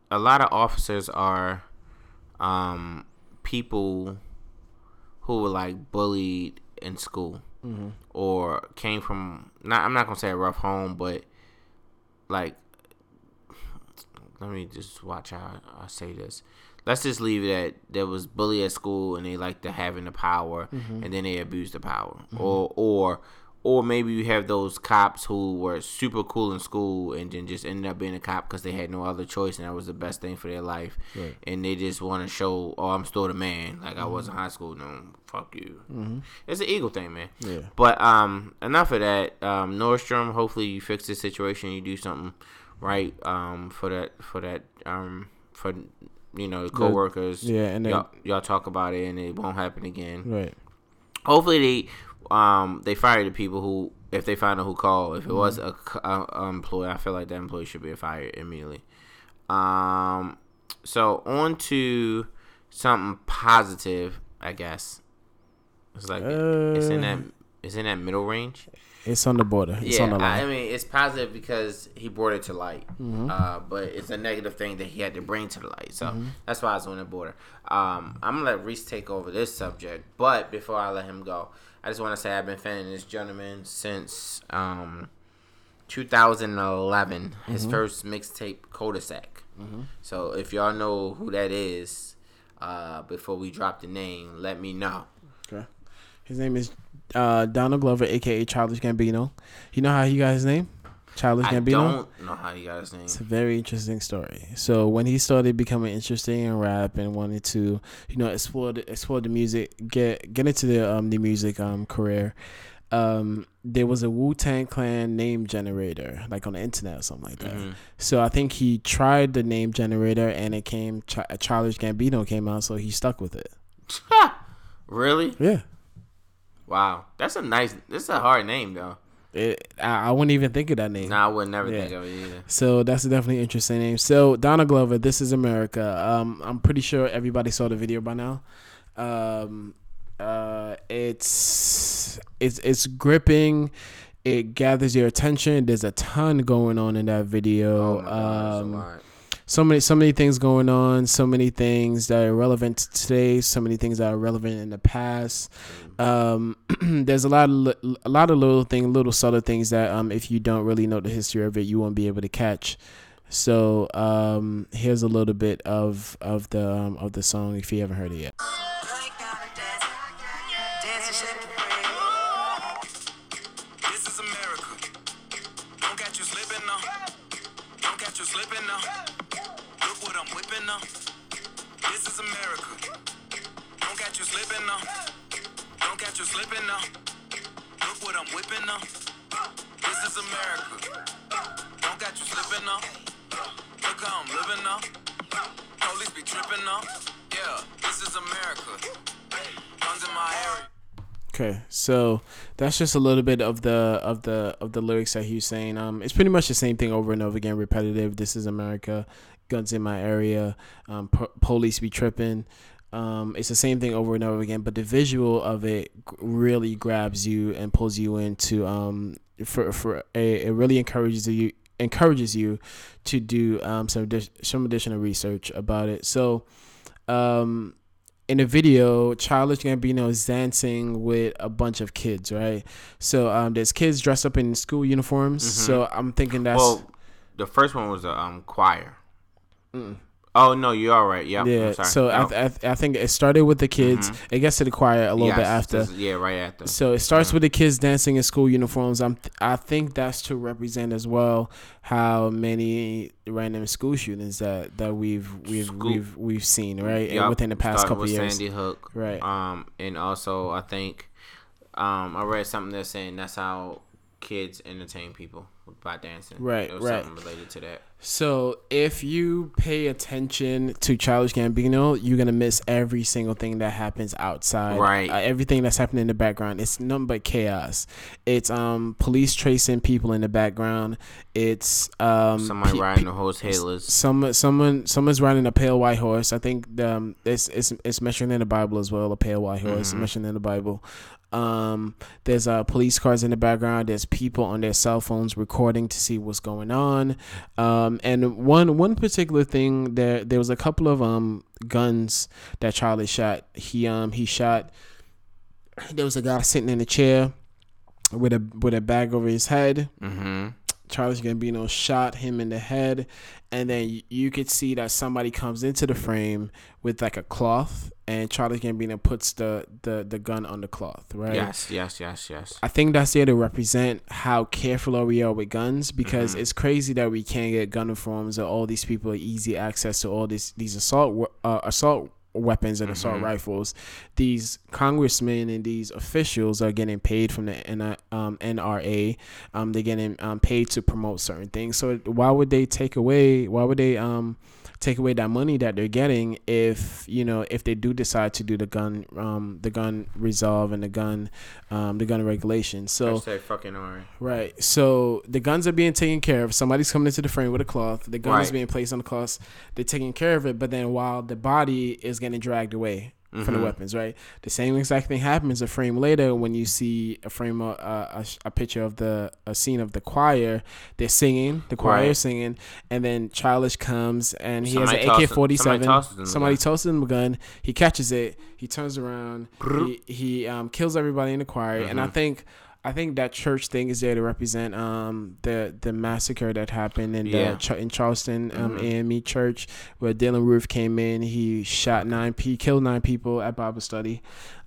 a lot of officers are um, people who were like bullied in school mm-hmm. or came from. Not, I'm not gonna say a rough home, but like, let me just watch how I say this. Let's just leave it at there was bully at school and they liked to having the power mm-hmm. and then they abused the power. Mm-hmm. Or or or maybe you have those cops who were super cool in school and then just ended up being a cop because they had no other choice and that was the best thing for their life. Right. And they just want to show, oh, I'm still the man. Like mm-hmm. I was in high school. No, fuck you. Mm-hmm. It's an ego thing, man. Yeah. But um, enough of that. Um, Nordstrom, hopefully you fix this situation. You do something right um, for that, for that, um, for... You know, the coworkers. Yeah, and they, y'all, y'all talk about it, and it won't happen again. Right. Hopefully, they um they fire the people who, if they find out who called. If it mm-hmm. was a, a, a employee, I feel like that employee should be fired immediately. Um, so on to something positive, I guess. It's like uh, it's in that it's in that middle range. It's on the border. It's yeah, on the line. I mean, it's positive because he brought it to light. Mm-hmm. Uh, but it's a negative thing that he had to bring to the light. So mm-hmm. that's why it's on the border. Um, I'm going to let Reese take over this subject. But before I let him go, I just want to say I've been fanning this gentleman since um, two thousand eleven. Mm-hmm. His first mixtape, Cul-de-sac. Mm-hmm. So if y'all know who that is, uh, before we drop the name, let me know. Okay. His name is... Uh, Donald Glover, aka Childish Gambino. You know how he got his name? Childish I Gambino? I don't know how he got his name. It's a very interesting story. So when he started becoming interested in rap and wanted to, you know, explore the, explore the music, get get into the um the music um career, um there was a Wu-Tang Clan name generator like on the internet or something like that. Mm-hmm. So I think he tried the name generator and it came Ch- Childish Gambino came out, so he stuck with it. Really? Yeah. Wow, that's a nice. That's a hard name though. It, I, I wouldn't even think of that name. No, nah, I would never yeah. think of it either. So that's a definitely interesting name. So Donald Glover, This Is America. Um, I'm pretty sure everybody saw the video by now. Um, uh, it's it's it's gripping. It gathers your attention. There's a ton going on in that video. Oh my God, um, that's a lot. So many, so many things going on. So many things that are relevant to today. So many things that are relevant in the past. Um, there's a lot of a lot of little thing, little subtle things that um, if you don't really know the history of it, you won't be able to catch. So um, here's a little bit of of the um, of the song if you haven't heard it yet. This is America. Don't catch you slipping now. Don't catch you slipping now. What I'm whipping now. This is America. Don't catch you slipping now. Don't catch you slipping now. Look what I'm whipping now. This is America. Don't catch you slipping now. Look how I'm living now. Police be tripping now. Yeah, this is America. Guns in my area. Okay, so that's just a little bit of the of the of the lyrics that he's saying. Um, it's pretty much the same thing over and over again, repetitive. This is America. Guns in my area. Um, po- police be tripping. Um, it's the same thing over and over again, but the visual of it really grabs you and pulls you into. Um, for for it, it really encourages you encourages you to do um, some adi- some additional research about it. So um, in the video, Childish Gambino is dancing with a bunch of kids, right? So um, there's kids dressed up in school uniforms. Mm-hmm. So I'm thinking that's... Well, the first one was a um, choir. Mm-mm. Oh, no, you're all right. Yep. Yeah. Sorry. So no. I, th- I, th- I think it started with the kids. Mm-hmm. It gets to the choir a little yes, bit after. This, yeah, right after. So it starts mm-hmm. with the kids dancing in school uniforms. I'm th- I think that's to represent as well how many random school shootings that, that we've we've school. we've we've seen, right? Yep. And within the past Started couple with years. Sandy Hook. Right. Um, and also I think um I read something that's saying that's how kids entertain people by dancing. Right, it was right. Something related to that. So if you pay attention to Childish Gambino, you're gonna miss every single thing that happens outside. Right, uh, everything that's happening in the background. It's nothing but chaos. It's um police tracing people in the background. It's um someone pe- riding pe- a horse headless. Someone, someone, someone's riding a pale white horse. I think um it's it's it's mentioned in the Bible as well. A pale white horse mm-hmm. mentioned in the Bible. Um, there's uh police cars in the background. There's people on their cell phones recording to see what's going on. Um, and one one particular thing there, there was a couple of um guns that Charlie shot. He um he shot. There was a guy sitting in a chair with a with a bag over his head. Mm-hmm. Childish Gambino shot him in the head, and then you could see that somebody comes into the frame with like a cloth, and Childish Gambino puts the, the, the gun on the cloth, right? Yes, yes, yes, yes. I think that's there to represent how careful we are with guns, because mm-hmm. it's crazy that we can't get gun reforms or all these people easy access to all these these assault uh, assault. weapons and assault mm-hmm. rifles. These congressmen and these officials are getting paid from the N- um, N R A. Um, they're getting um, paid to promote certain things. So why would they take away? Why would they um take away that money that they're getting if you know if they do decide to do the gun um the gun resolve and the gun um the gun regulation? So fucking R A. Right. So the guns are being taken care of. Somebody's coming into the frame with a cloth. The gun right. is being placed on the cloth. They're taking care of it. But then while the body is getting dragged away mm-hmm. from the weapons, right? The same exact thing happens a frame later when you see a frame, uh, a, a picture of the a scene of the choir. They're singing, the choir right. singing, and then Childish comes and he somebody has an A K forty-seven. Somebody tosses him, somebody tosses him a gun. He catches it. He turns around. he he um, kills everybody in the choir. Mm-hmm. And I think. I think that church thing is there to represent um, the the massacre that happened in the yeah. ch- in Charleston um, mm-hmm. A M E Church, where Dylan Roof came in. He shot nine p killed nine people at Bible study.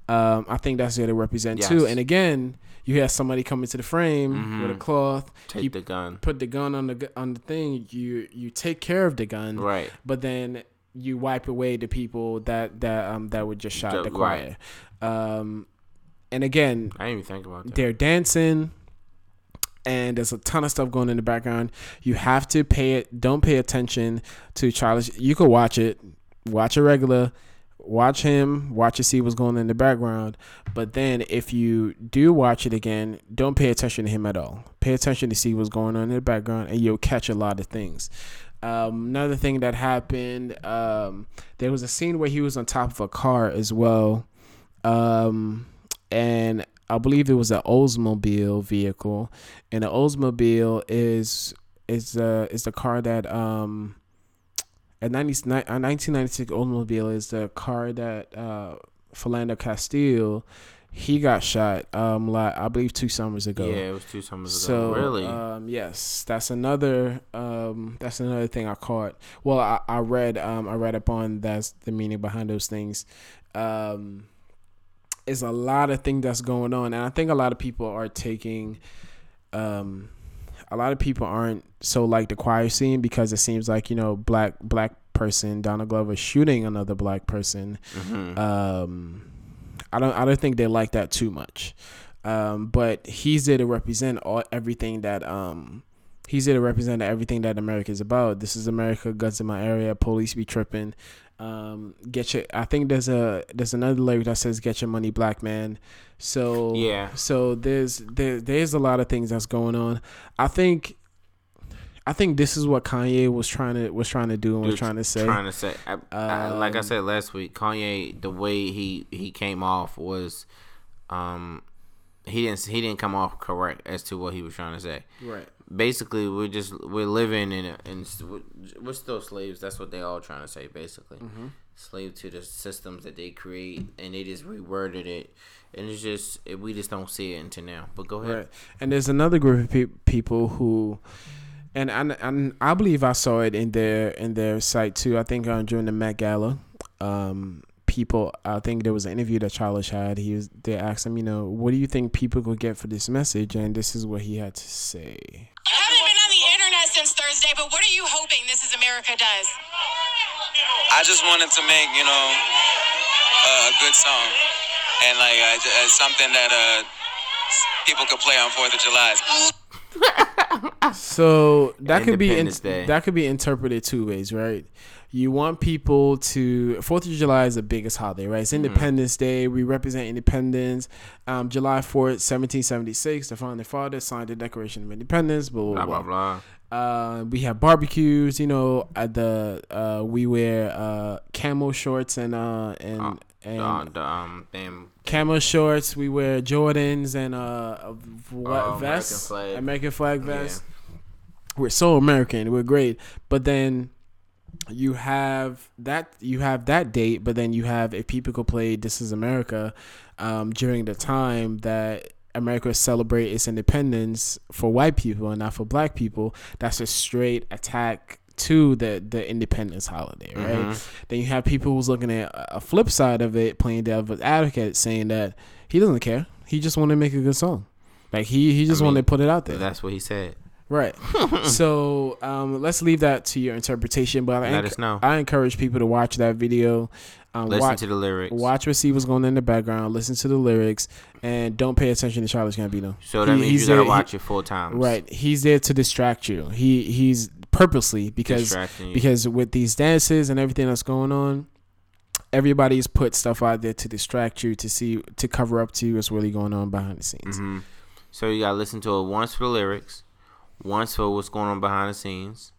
Um, I think that's there to represent yes. too. And again, you have somebody come into the frame mm-hmm. with a cloth. Take you the gun. Put the gun on the on the thing. You you take care of the gun. Right. But then you wipe away the people that that um that would just shot the, the choir. Right. Um, And again, I didn't even think about that. They're dancing, and there's a ton of stuff going in the background. You have to pay it. Don't pay attention to Childish. You could watch it, watch it regular, watch him, watch it, see what's going in the background. But then, if you do watch it again, don't pay attention to him at all. Pay attention to see what's going on in the background, and you'll catch a lot of things. Um, another thing that happened, um, there was a scene where he was on top of a car as well. Um, And I believe it was an Oldsmobile vehicle, and an Oldsmobile is is the is the car that um a nineteen ninety-six Oldsmobile is the car that uh, Philando Castile he got shot um like I believe two summers ago. Yeah, it was two summers ago. So really, um, yes, that's another um that's another thing I caught. Well, I, I read um I read up on that's the meaning behind those things, um. Is a lot of things that's going on, and I think a lot of people are taking um a lot of people aren't so like the choir scene, because it seems like, you know, black black person Donald Glover shooting another black person. Mm-hmm. um I don't I don't think they like that too much, um but he's there to represent all everything that um he's there to represent everything that America is about. This is America, guns in my area, police be tripping. Um, get your. I think there's a there's another lyric that says "Get your money, black man." So yeah. So there's there there's a lot of things that's going on. I think, I think this is what Kanye was trying to was trying to do and was trying to say. Trying to say, I, um, I, like I said last week, Kanye, the way he, he came off was, um, he didn't he didn't come off correct as to what he was trying to say. Right. Basically, we're just we're living in a, in we're still slaves. That's what they all trying to say. Basically, mm-hmm. slave to the systems that they create, and they just reworded it, and it's just it, we just don't see it until now. But go ahead. Right. And there's another group of pe- people who, and I, and I believe I saw it in their in their site too. I think uh, during the Met Gala, um, people. I think there was an interview that Childish had. He was, they asked him, you know, what do you think people could get for this message? And this is what he had to say. I haven't been on the internet since Thursday, but what are you hoping This Is America does? I just wanted to make, you know, uh, a good song and like uh, something that uh, people could play on Fourth of July. So that could be in, that could be interpreted two ways, right? You want people to Fourth of July is the biggest holiday, right? It's Independence mm-hmm. Day. We represent independence. Um, July fourth, seventeen seventy six. The founding fathers signed the Declaration of Independence. Blah blah blah. blah, blah. Uh, we have barbecues. You know, at the uh, we wear uh, camel shorts and uh, and oh, and the, um, damn. camel shorts. We wear Jordans and uh, what oh, vests? American flag, American flag vests. Yeah. We're so American. We're great. But then. You have that you have that date, but then you have if people could play This Is America um, during the time that America celebrates its independence for white people and not for black people. That's a straight attack to the, the independence holiday, right? Mm-hmm. Then you have people who's looking at a flip side of it, playing devil's advocate, saying that he doesn't care. He just wanted to make a good song. Like he, he just I mean, wanted to put it out there. That's what he said. Right. So um, let's leave that to your interpretation. But I, Let enc- us know. I encourage people to watch that video. Um, listen watch, to the lyrics. Watch what see what's going on in the background. Listen to the lyrics. And don't pay attention to Childish Gambino. So that he, means you got to watch he, it full time. Right. He's there to distract you. He He's purposely because because with these dances and everything that's going on, everybody's put stuff out there to distract you, to see to cover up to you what's really going on behind the scenes. Mm-hmm. So you got to listen to it once for the lyrics. Once for what's going on behind the scenes.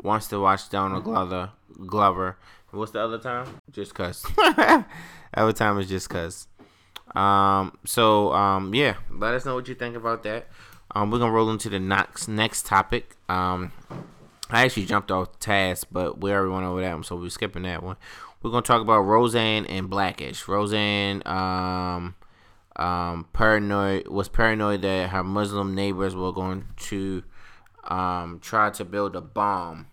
Once to watch Donald Glover. Glover. What's the other time? Just cuss. Other time is just cuss. Um, so, um, yeah. Let us know what you think about that. Um, we're going to roll into the next, next topic. Um, I actually jumped off task, but we already went over that one, so we're skipping that one. We're going to talk about Roseanne and Blackish. Roseanne... Um, um, paranoid was paranoid that her Muslim neighbors were going to... Um, tried to build a bomb,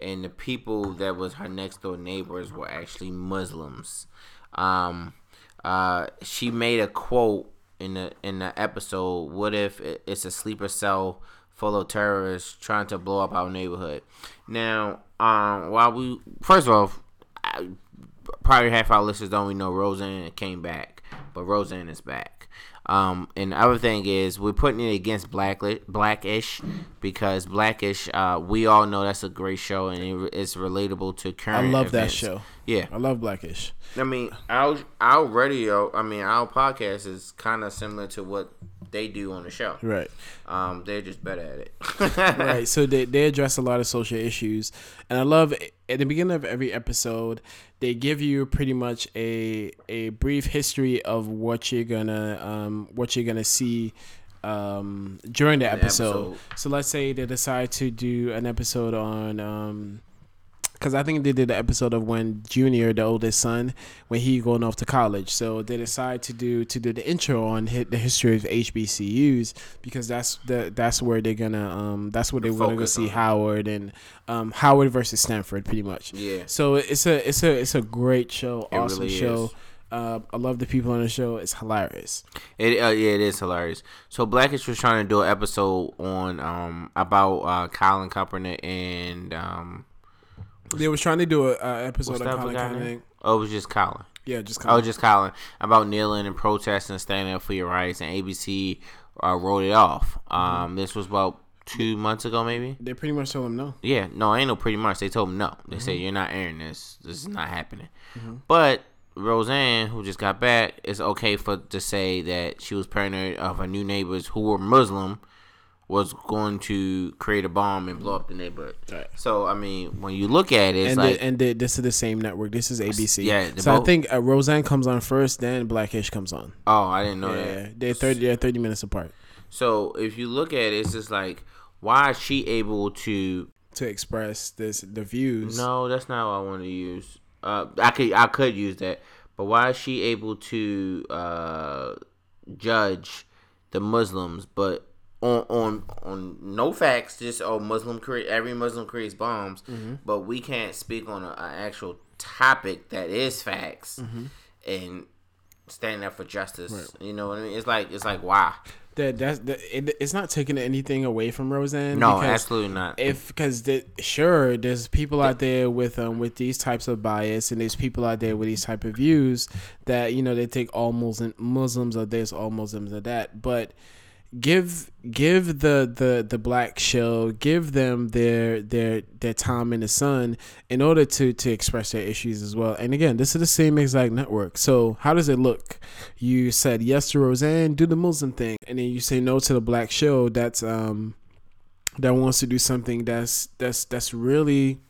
and the people that was her next door neighbors were actually Muslims. Um, uh, she made a quote in the in the episode. What if it's a sleeper cell full of terrorists trying to blow up our neighborhood? Now, um, while we first of all, I, probably half our listeners don't even know Roseanne came back, but Roseanne is back. Um, and the other thing is we're putting it against Blackli- Blackish because Blackish, uh, we all know that's a great show and it, it's relatable to current I love events. That show. Yeah. I love Blackish. I mean, our, our radio, I mean, our podcast is kind of similar to what they do on the show. Right. Um, they're just better at it. Right. So they, they address a lot of social issues. And I love at the beginning of every episode, they give you pretty much a a brief history of what you're gonna um what you're gonna see um during the episode. episode. So let's say they decide to do an episode on um because I think they did the episode of when Junior, the oldest son, when he going off to college. So they decide to do to do the intro on hit the history of H B C Us because that's the that's where they're gonna um that's where they want to go see on. Howard and um Howard versus Stanford pretty much. Yeah. So it's a it's a it's a great show, it awesome really show. Is. Uh, I love the people on the show. It's hilarious. It uh, yeah, it is hilarious. So Blackish was trying to do an episode on um about uh, Colin Kaepernick and um. They was trying to do an uh, episode of Colin Kaepernick. Oh, it was just Colin. Yeah, just Colin. Oh, just Colin. About kneeling and protesting and standing up for your rights, and A B C uh, wrote it off. Um, mm-hmm. This was about two months ago, maybe? They pretty much told him no. Yeah, no, ain't no pretty much. They told him no. They mm-hmm. said, you're not airing this. This is not happening. Mm-hmm. But Roseanne, who just got back, it's okay for to say that she was paranoid of her new neighbors who were Muslim was going to create a bomb and blow up the neighborhood. Right. So, I mean, when you look at it, it's and like... The, and the, this is the same network. This is A B C. Yeah. So, both. I think uh, Roseanne comes on first, then Blackish comes on. Oh, I didn't know yeah, that. Yeah, they're thirty, they're thirty minutes apart. So, if you look at it, it's just like, why is she able to... To express this the views. No, that's not what I want to use. Uh, I could, I could use that. But why is she able to uh, judge the Muslims, but... On, on on no facts, just oh Muslim create every Muslim creates bombs, mm-hmm. but we can't speak on an actual topic that is facts mm-hmm. and stand up for justice. Right. You know what I mean? It's like it's like why that that's that, it, it's not taking anything away from Roseanne. No, absolutely not. If because the, sure, there's people out there with um with these types of bias, and there's people out there with these type of views that you know they think all Muslim Muslims are this, all Muslims are that, but. Give give the, the, the black shell, give them their their their time in the sun in order to, to express their issues as well. And again, this is the same exact network. So how does it look? You said yes to Roseanne, do the Muslim thing, and then you say no to the black shell that's um that wants to do something that's that's that's really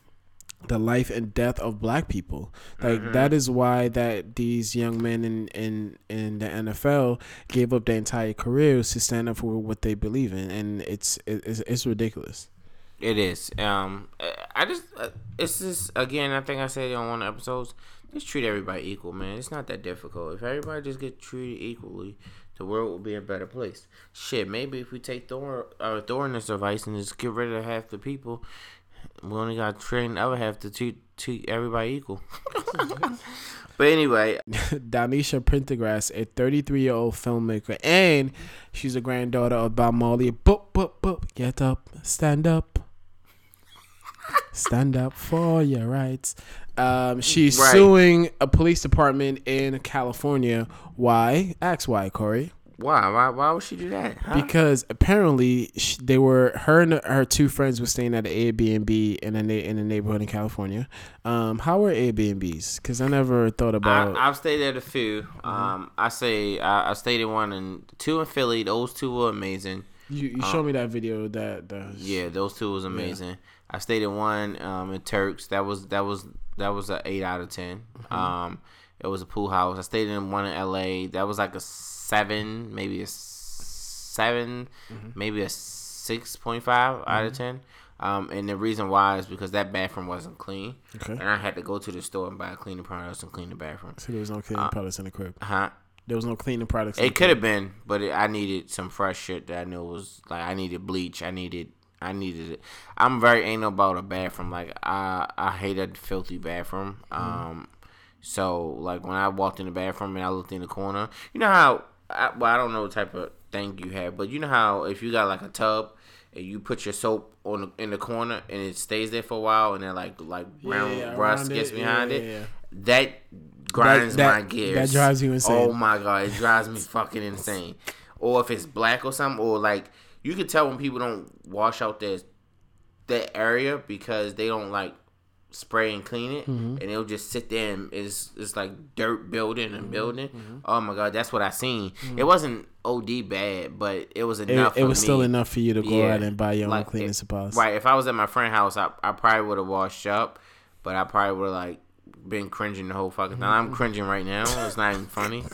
the life and death of black people. Like mm-hmm. that is why that these young men in, in, in the N F L gave up their entire careers to stand up for what they believe in, and it's it's, it's ridiculous. It is. Um, I just uh, it's just again. I think I said it on one of the episodes. Just treat everybody equal, man. It's not that difficult. If everybody just get treated equally, the world will be a better place. Shit, maybe if we take Thor or uh, Thor in this device and just get rid of half the people. We only got trained the other half to treat, treat everybody equal. But anyway. Damisha Prendergast, a thirty-three-year-old filmmaker, and she's a granddaughter of Bob Marley. Boop, boop, boop. Get up. Stand up. Stand up for your rights. Um, she's right. suing a police department in California. Why? Ask why, Corey. Why? Why? Why would she do that? Huh? Because apparently she, they were her and her two friends were staying at an Airbnb in a na- in a neighborhood in California. Um, how were Airbnbs? Because I never thought about. I, I've stayed at a few. Mm-hmm. Um, I say I, I stayed at one and two in Philly. Those two were amazing. You you um, showed me that video that. that was, yeah, those two was amazing. Yeah. I stayed at one um, in Turks. That was that was that was an eight out of ten. Mm-hmm. Um, it was a pool house. I stayed in one in L A. That was like a. Seven, maybe a seven, mm-hmm. maybe a six point five mm-hmm. out of ten. Um, and the reason why is because that bathroom wasn't clean, okay. and I had to go to the store and buy cleaning products and clean the bathroom. So there was no cleaning uh, products in the crib. Huh? There was no cleaning products. It could have been, but it, I needed some fresh shit that I knew was like I needed bleach. I needed, I needed it. I'm very anal about a bathroom. Like I, I hate a filthy bathroom. Mm-hmm. Um, so like when I walked in the bathroom and I looked in the corner, you know how. I, well, I don't know what type of thing you have, but you know how if you got like a tub and you put your soap on the, in the corner and it stays there for a while and then like like brown yeah, rust gets it, behind yeah, it, yeah. that grinds that, that, my gears. That drives you insane. Oh my god, it drives me fucking insane. Or if it's black or something, or like you can tell when people don't wash out their that area because they don't like. Spray and clean it, mm-hmm. and it'll just sit there and it's it's like dirt building and mm-hmm. building. Mm-hmm. Oh my god, that's what I seen. Mm-hmm. It wasn't O D bad, but it was enough. It, it for was me. Still enough for you to go yeah. out and buy your like own cleaning supplies. Right. If I was at my friend's house, I I probably would have washed up, but I probably would have like been cringing the whole fucking time. Mm-hmm. I'm cringing right now. It's not even funny.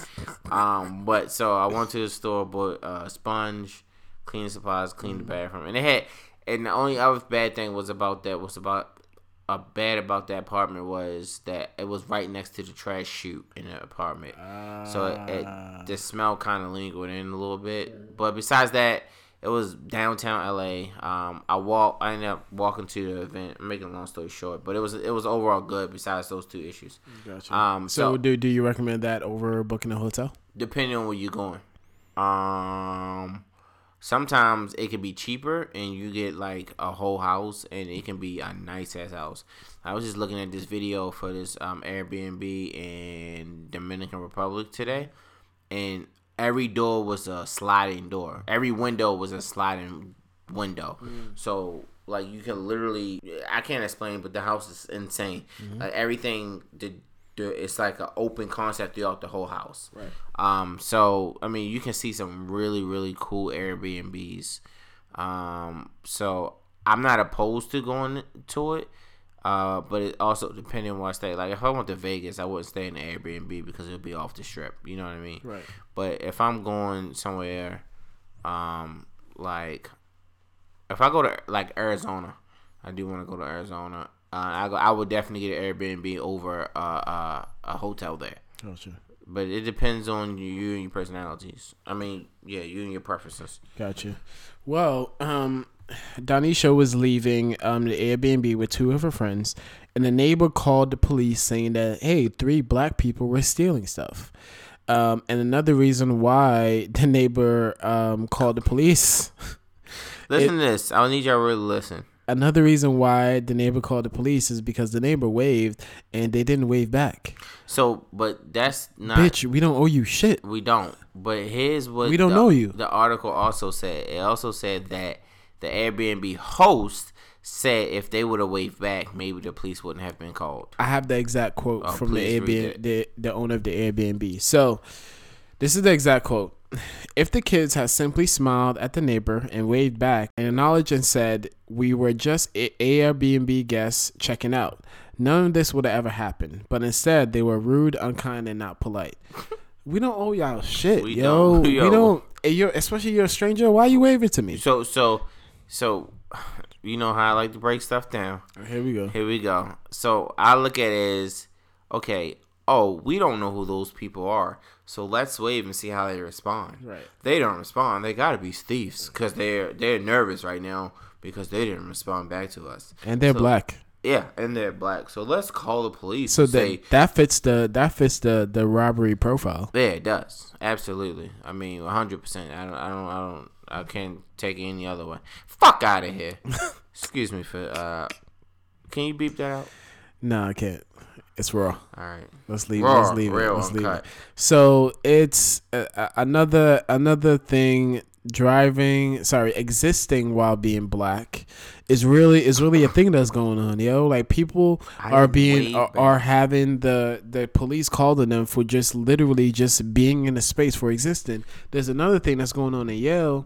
Um, but so I went to the store, bought a uh, sponge, cleaning supplies, cleaned mm-hmm. the bathroom, and it had. And the only other bad thing was about that was about. Uh, bad about that apartment was that it was right next to the trash chute in the apartment, uh, so it, it, the smell kind of lingered in a little bit. But besides that, it was downtown L A. Um, I walk, I ended up walking to the event. I'm making a long story short, but it was it was overall good. Besides those two issues, gotcha. um, so, so do do you recommend that over booking a hotel? Depending on where you're going, um. Sometimes it can be cheaper and you get like a whole house and it can be a nice ass house. I was just looking at this video for this um, Airbnb in Dominican Republic today, and every door was a sliding door. Every window was a sliding window. Mm. So like you can literally, I can't explain, but the house is insane. Mm-hmm. Like everything the. It's like an open concept throughout the whole house. Right. Um. So I mean, you can see some really, really cool Airbnbs. Um, so I'm not opposed to going to it. Uh, but it also depending on where I stay. Like, if I went to Vegas, I wouldn't stay in the Airbnb because it would be off the strip. You know what I mean? Right. But if I'm going somewhere, um, like, if I go to, like, Arizona, I do want to go to Arizona. Uh, I go, I would definitely get an Airbnb over uh, uh, a hotel there. Oh, sure. But it depends on you, you and your personalities. I mean, yeah, you and your preferences. Gotcha. Well, um... Donisha was leaving um, the Airbnb with two of her friends, and the neighbor called the police saying that, hey, three black people were stealing stuff. Um, and another reason why the neighbor um, called the police. Listen it, to this. I'll need y'all really to listen. Another reason why the neighbor called the police is because the neighbor waved, and they didn't wave back. So, but that's not... Bitch, we don't owe you shit. We don't. But here's what... We don't the, know you. The article also said. It also said that the Airbnb host said if they would have waved back, maybe the police wouldn't have been called. I have the exact quote oh, from the Airbnb, the, the owner of the Airbnb. So this is the exact quote. If the kids had simply smiled at the neighbor and waved back and acknowledged and said, we were just Airbnb guests checking out, none of this would have ever happened. But instead, they were rude, unkind, and not polite. We don't owe y'all shit, we yo. Don't, yo. We don't. You're, especially you're a stranger. Why are you waving to me? So, so... So, you know how I like to break stuff down. Here we go. Here we go. So, I look at it as, okay, oh, we don't know who those people are. So, let's wave and see how they respond. Right. They don't respond. They got to be thieves because they're, they're nervous right now because they didn't respond back to us. And they're so, black. Yeah, and they're black. So, let's call the police. So, they, say, that fits the that fits the, the robbery profile. Yeah, it does. Absolutely. I mean, one hundred percent. I don't... I don't, I don't I can't take it any other way. Fuck out of here. Excuse me for uh can you beep that out? No, I can't. It's raw. All right. Let's leave raw, it. Let's leave it. Let's leave it. So, it's uh, another another thing driving, sorry, existing while being black is really is really a thing that's going on, yo. Like people I are being are, are having the the police calling them for just literally just being in a space for existing. There's another thing that's going on in Yale.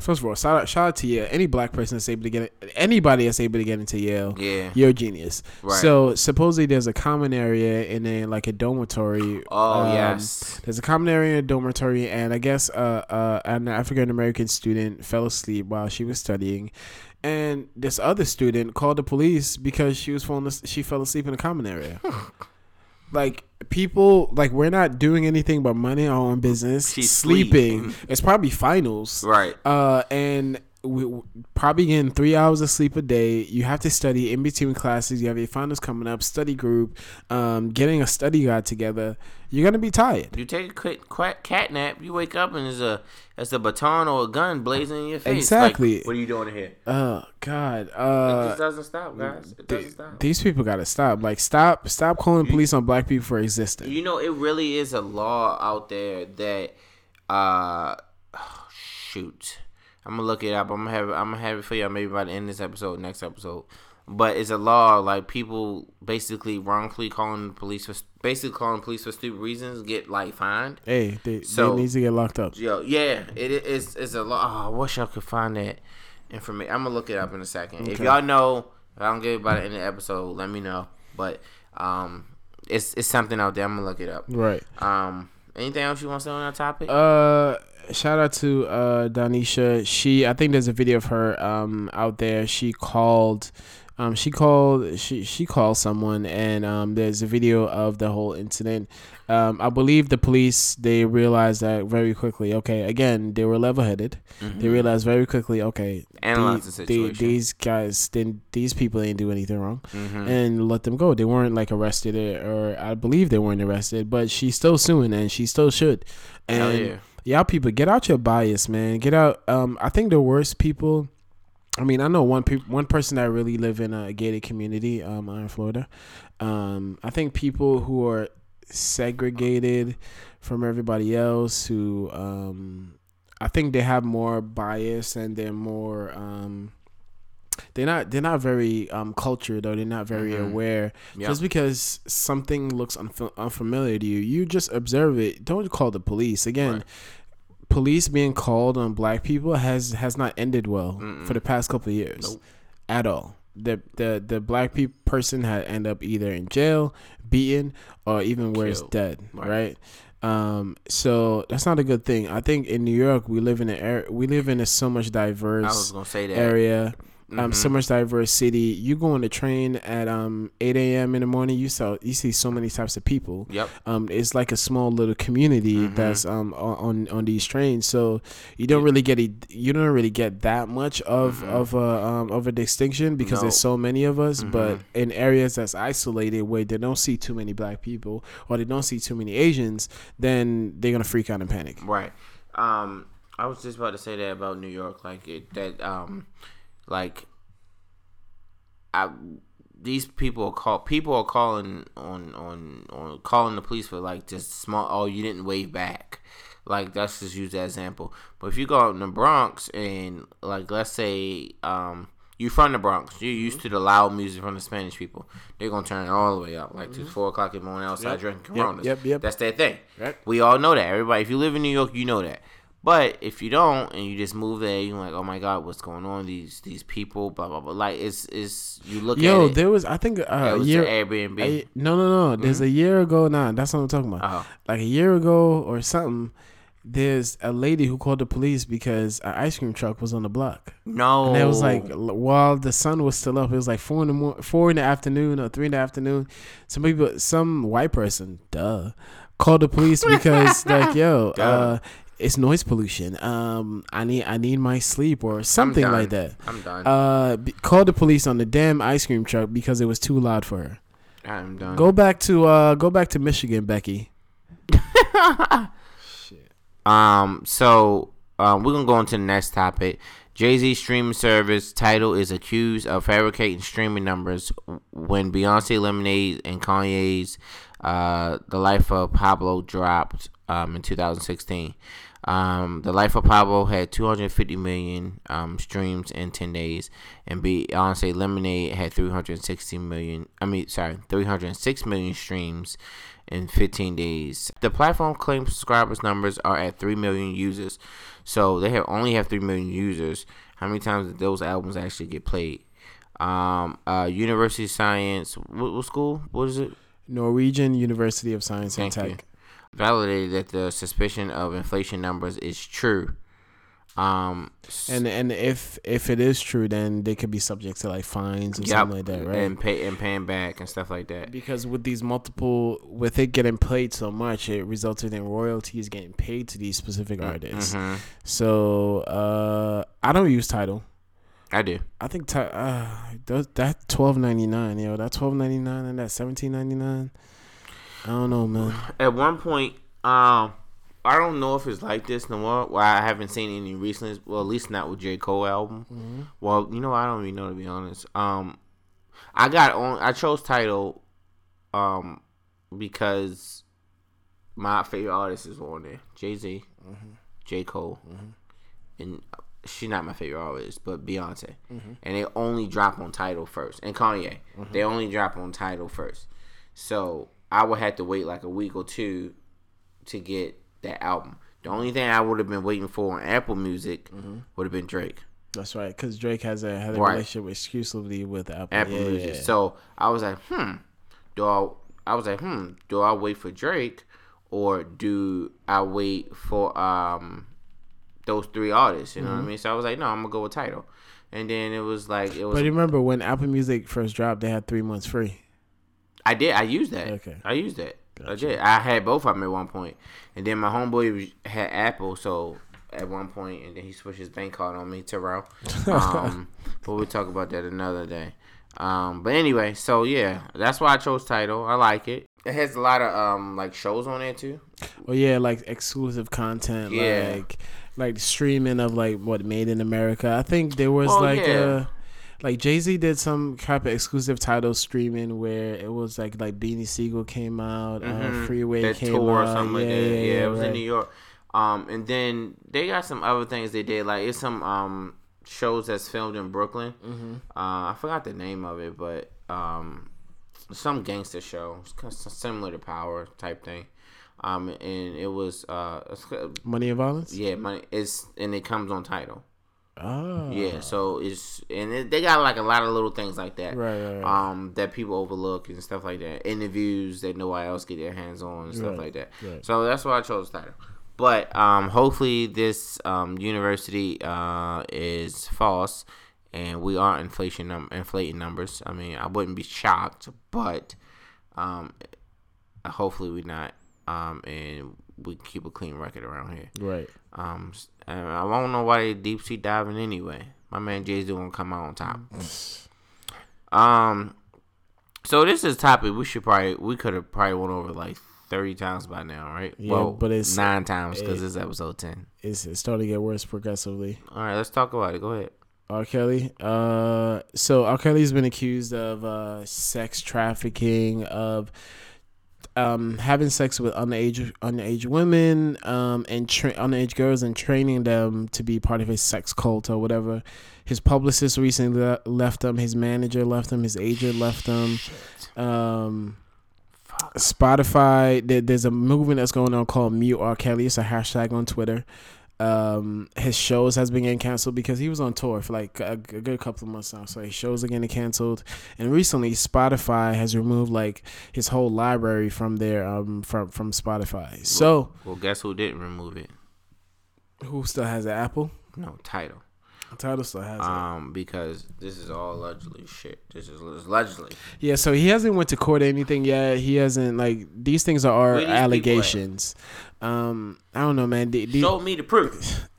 First of all, shout out, shout out to Yale. Any black person that's able to get anybody that's able to get into Yale, yeah, you're a genius. Right. So supposedly there's a common area and then like a dormitory. Oh um, yes, there's a common area and a dormitory, and I guess uh, uh, an African American student fell asleep while she was studying, and this other student called the police because she was falling. She fell asleep in a common area. Like people, like we're not doing anything but money our own business. She's sleeping. Sleep. It's probably finals, right? Uh, and we, we probably getting three hours of sleep a day. You have to study in between classes. You have your finals coming up. Study group, um, getting a study guide together. You're gonna be tired. You take a quick, quick cat nap. You wake up and there's a there's a baton or a gun blazing in your face. Exactly. Like, what are you doing here? Oh God. Uh, it just doesn't stop, guys. It doesn't th- stop. These people gotta stop. Like stop, stop calling police on black people for existing. You know, it really is a law out there that, uh, oh, shoot, I'm gonna look it up. I'm gonna have I'm gonna have it for y'all maybe by the end of this episode, next episode. But it's a law, like, people basically wrongfully calling the police for, basically calling the police for stupid reasons get, like, fined. Hey, they, so, they need to get locked up. Yo, yeah, it, it's, it's a law. Oh, I wish y'all could find that information. I'm going to look it up in a second. Okay. If y'all know, if I don't get it by the end of the episode, let me know. But um, it's it's something out there. I'm going to look it up. Right. Um, anything else you want to say on that topic? Uh... Shout out to uh, Donisha. She, I think there's a video of her um, out there. She called, um, she called, she she called someone, and um, there's a video of the whole incident. Um, I believe the police, they realized that very quickly. Okay, again, they were level-headed. Mm-hmm. They realized very quickly. Okay, analyze the, the situation. They, these guys, then these people didn't do anything wrong, mm-hmm. and let them go. They weren't like arrested, or, or I believe they weren't arrested. But she's still suing, and she still should. And hell yeah. Y'all people, get out your bias, man. Get out. Um, I think the worst people. I mean, I know one pe- one person that really live in a gated community. Um, in Florida. Um, I think people who are segregated from everybody else. Who um, I think they have more bias and they're more um. They're not. They're not very um, cultured, or they're not very mm-hmm. aware. Yep. Just because something looks unf- unfamiliar to you, you just observe it. Don't call the police. Again, right. police being called on black people has has not ended well Mm-mm. for the past couple of years nope. at all. The the the black pe- person had end up either in jail, beaten, or even worse, Killed. dead. Right. right? Um. So that's not a good thing. I think in New York we live in an er- we live in a so much diverse I was gonna say that. area. Mm-hmm. Um, so much diverse city. You go on the train at um eight a.m. in the morning. You saw you see so many types of people. Yep. Um, it's like a small little community mm-hmm. that's um on on these trains. So you don't really get a, you don't really get that much of mm-hmm. of a um of a distinction because no. there's so many of us. Mm-hmm. But in areas that's isolated where they don't see too many black people or they don't see too many Asians, then they're gonna freak out and panic. Right. Um, I was just about to say that about New York, like it that um. Like, I these people are call people are calling on, on on calling the police for like just small. Oh, you didn't wave back. Like let's just use that example. But if you go out in the Bronx and like let's say um you're from the Bronx, you're used to the loud music from the Spanish people. They're gonna turn it all the way up. Like mm-hmm. to four o'clock in the morning outside yep. drinking Coronas. Yep, yep, yep. That's their thing. Yep. We all know that. Everybody, if you live in New York, you know that. But if you don't and you just move there, you're like, oh my God, what's going on? These these people, blah blah blah. Like it's it's you look Yo, at it. There was I think uh, yeah, it was year, Airbnb. A, no no no. Mm-hmm. There's a year ago now. That's what I'm talking about. Uh-huh. Like a year ago or something. There's a lady who called the police because an ice cream truck was on the block. No, and it was like while the sun was still up. It was like four in the mo- four in the afternoon or three in the afternoon. Some people, some white person, duh, called the police because like yo. Duh. uh It's noise pollution. Um, I need I need my sleep or something like that. I'm done. Uh, be, called the police on the damn ice cream truck because it was too loud for her. I'm done. Go back to uh, go back to Michigan, Becky. Shit. Um. So um, we're gonna go into the next topic. Jay-Z streaming service Tidal is accused of fabricating streaming numbers when Beyonce Lemonade and Kanye's uh, The Life of Pablo dropped um, in two thousand sixteen. Um, The Life of Pablo had two hundred fifty million um, streams in ten days, and Beyonce Lemonade had three hundred sixty million. I mean, sorry, three hundred six million streams in fifteen days. The platform claims subscribers numbers are at three million users, so they have only have three million users. How many times did those albums actually get played? Um, uh, University of Science, what, what school? What is it? Norwegian University of Science and Thank Tech. You. Validated that the suspicion of inflation numbers is true. Um, and and if if it is true, then they could be subject to like fines and yep, something like that, right? And pay and paying back and stuff like that. Because with these multiple, with it getting played so much, it resulted in royalties getting paid to these specific artists. Mm-hmm. So uh, I don't use Tidal. I do. I think t- uh, that twelve ninety-nine, yo, that twelve ninety-nine and that seventeen ninety-nine. I don't know, man. At one point, um, I don't know if it's like this no more. Well, I haven't seen any recently. Well, at least not with J. Cole album. Mm-hmm. Well, you know, I don't even know to be honest. Um, I got on. I chose Tidal, um, because my favorite artist is on there: Jay-Z, mm-hmm. J. Cole, mm-hmm. and she's not my favorite artist, but Beyonce. Mm-hmm. And they only drop on Tidal first, and Kanye. Mm-hmm. They only drop on Tidal first, so. I would have to wait like a week or two to get that album. The only thing I would have been waiting for on Apple Music mm-hmm. would have been Drake. That's right, because Drake has a, has a right. relationship exclusively with Apple, Apple yeah, Music. Yeah. So I was like, hmm, do I? I was like, hmm, do I wait for Drake or do I wait for um those three artists? You know mm-hmm. what I mean? So I was like, no, I'm gonna go with Tidal. And then it was like, it was. But remember when Apple Music first dropped, they had three months free. I did. I used that. Okay. I used that. Gotcha. I did. I had both of them at one point. And then my homeboy had Apple, so at one point, and then he switched his bank card on me, Terrell. Um, but we'll talk about that another day. Um, but anyway, so yeah, that's why I chose Tidal. I like it. It has a lot of um like shows on there too. Oh yeah, like exclusive content. Yeah. Like like streaming of like what Made in America. I think there was oh, like yeah. a. Like Jay-Z did some type of exclusive Tidal streaming where it was like like Beanie Siegel came out, mm-hmm. uh, Freeway that came tour out, or something yeah, like that. Yeah, yeah, yeah it was right. in New York. Um, and then they got some other things they did. Like it's some um shows that's filmed in Brooklyn. Mm-hmm. Uh, I forgot the name of it, but um, some gangster show, it's kind of similar to Power type thing. Um, and it was uh, Money and Violence. Yeah, money. It's and it comes on Tidal. Oh. Yeah, so it's and it, they got like a lot of little things like that, right, right, right. Um, that people overlook and stuff like that. Interviews that nobody else get their hands on and stuff right, like that. Right. So that's why I chose Tidal. But um, hopefully this um, university uh, is false, and we are inflation num- inflating numbers. I mean, I wouldn't be shocked, but um, hopefully we're not. Um, and we keep a clean record around here. Right. Um, and I don't know why they deep sea diving anyway. My man Jay-Z won't come out on top. um, so this is a topic we should probably we could have probably went over like thirty times by now, right? Yeah, well, but it's nine times because it, it's episode ten. It's it's starting to get worse progressively. All right, let's talk about it. Go ahead. R. Kelly. Uh, so R. Kelly's been accused of uh sex trafficking, of Um, having sex with underage underage women um, and tra- underage girls and training them to be part of his sex cult or whatever. His publicist recently le- left him. His manager left him. His agent left him. Um, Spotify. There, there's a movement that's going on called Mute R. Kelly. It's a hashtag on Twitter. Um, his shows has been getting canceled because he was on tour for like a, a good couple of months now. So his shows are getting canceled, and recently Spotify has removed like his whole library from there, um, from from Spotify. So well, well, guess who didn't remove it? Who still has the Apple? No, Tidal. Tidal still has um, it. Because this is all allegedly shit. This is allegedly. Yeah, so he hasn't went to court or anything yet. He hasn't, like, these things are our allegations. Um, I don't know, man. The, the, Show me the proof.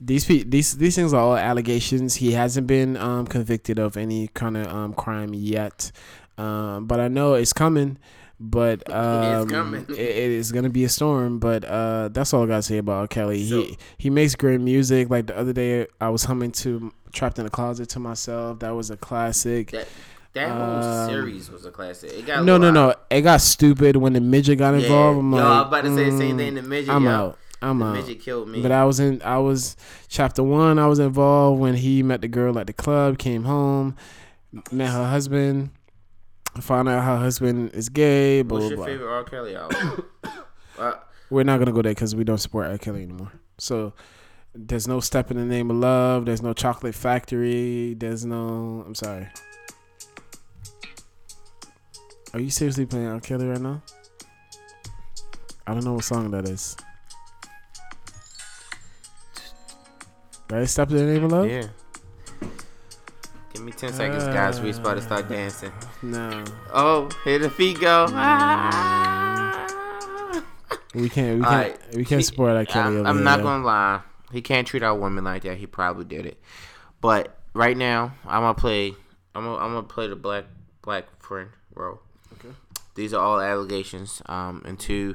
These these these things are all allegations. He hasn't been um, convicted of any kind of um, crime yet. Um, but I know it's coming. But um, it's coming. It, it is gonna be a storm. But uh, that's all I gotta say about R. Kelly. So, he he makes great music. Like the other day, I was humming to "Trapped in a Closet" to myself. That was a classic. That, that um, whole series was a classic. It got no, no, no. Out. It got stupid when the midget got involved. Yeah. I'm like, no, I was about to say the same thing. The midget, I'm y'all. out. I'm the out. Midget killed me. But I was in. I was chapter one. I was involved when he met the girl at the club. Came home, met her husband. Find out her husband is gay. Blah, What's your blah, favorite blah. R. Kelly album? uh, We're not gonna go there because we don't support R. Kelly anymore. So there's no Step in the Name of Love. There's no Chocolate Factory. There's no. I'm sorry. Are you seriously playing R. Kelly right now? I don't know what song that is. That is Step in the Name of Love. Yeah. Give me ten seconds, guys. We're about to start dancing. No. Oh, here the feet go. Ah. We can't. We can't. Right. We can't support R. Kelly. I'm, I'm not there. gonna lie. He can't treat our women like that. He probably did it. But right now, I'm gonna play. I'm gonna, I'm gonna play the black black friend role. Okay. These are all allegations. Um, and two,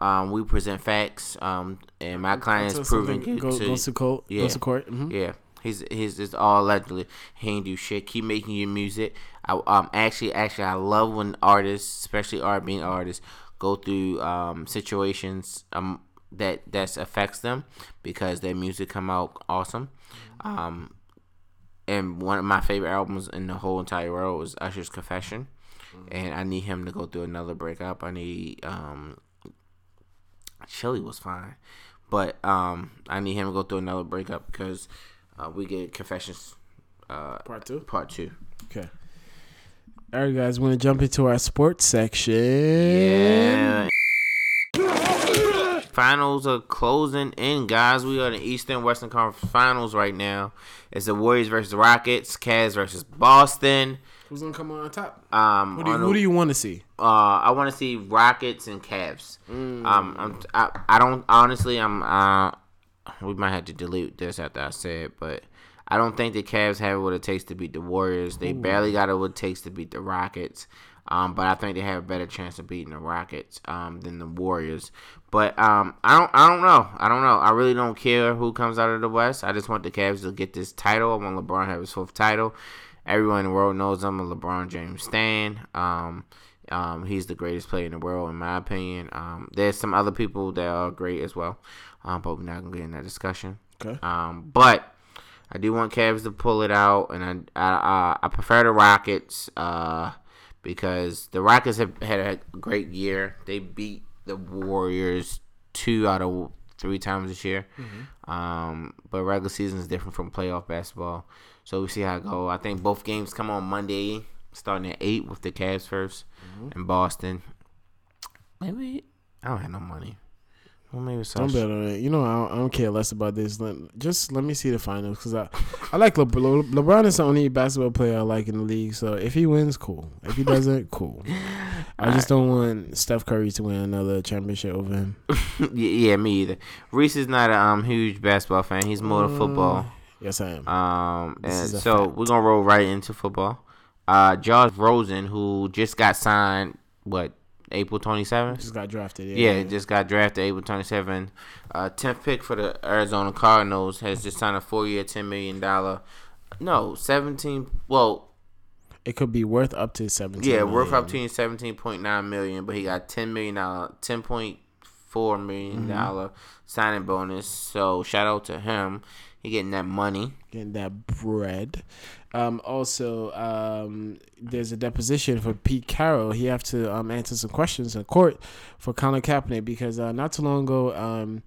um, we present facts. Um, and my client is proving it. Go, goes to court. Yeah. Goes to court. Mm-hmm. Yeah. His his is all allegedly. He ain't do shit. Keep making your music. I um actually actually I love when artists, especially R and B artists, go through um situations um that that affects them because their music come out awesome. Um, and one of my favorite albums in the whole entire world was Usher's Confession, and I need him to go through another breakup. I need um. Chili was fine, but um I need him to go through another breakup because. Uh, we get Confessions uh, Part two? Part two. Okay. All right, guys. We're going to jump into our sports section. Yeah. Finals are closing in, guys. We are in the Eastern Western Conference Finals right now. It's the Warriors versus Rockets. Cavs versus Boston. Who's going to come on top? Um, who do you, who do you want to see? Uh, I want to see Rockets and Cavs. Mm. Um, I'm, I, I don't... Honestly, I'm... Uh, We might have to delete this after I say it, but I don't think the Cavs have what it takes to beat the Warriors. They Ooh. barely got what it takes to beat the Rockets, um, but I think they have a better chance of beating the Rockets um, than the Warriors. But um, I don't, I don't know, I don't know. I really don't care who comes out of the West. I just want the Cavs to get this title. I want LeBron to have his fourth title. Everyone in the world knows I'm a LeBron James stan. Um, um, he's the greatest player in the world, in my opinion. Um, there's some other people that are great as well. Um, but we're not going to get in that discussion. Okay. Um, but I do want Cavs to pull it out, and I I, I prefer the Rockets uh, because the Rockets have had a great year. They beat the Warriors two out of three times this year. Mm-hmm. Um, but regular season is different from playoff basketball. So we see how it goes. I think both games come on Monday, starting at eight with the Cavs first mm-hmm. in Boston. Maybe I don't have no money. Well, maybe so. Don't bet on it. You know, I don't, I don't care less about this. Let, just let me see the finals because I, I like Le- Le- LeBron is the only basketball player I like in the league. So if he wins, cool. If he doesn't, cool. I All just right. don't want Steph Curry to win another championship over him. Yeah, me either. Reese is not a um, huge basketball fan. He's more uh, to football. Yes, I am. Um, and so fact. We're gonna roll right into football. Uh, Josh Rosen, who just got signed, what? April twenty-seventh Just got drafted. Yeah, yeah, yeah. just got drafted April twenty-seventh Uh, tenth pick for the Arizona Cardinals has just signed a four-year, ten million dollars No, seventeen Well, it could be worth up to seventeen. Yeah, million. Worth up to seventeen point nine million dollars but he got ten million dollars ten point four million dollar mm-hmm. signing bonus. So shout out to him. He getting that money, getting that bread. Um, also, um, there's a deposition for Pete Carroll. He have to um, answer some questions in court for Colin Kaepernick because uh, not too long ago, um,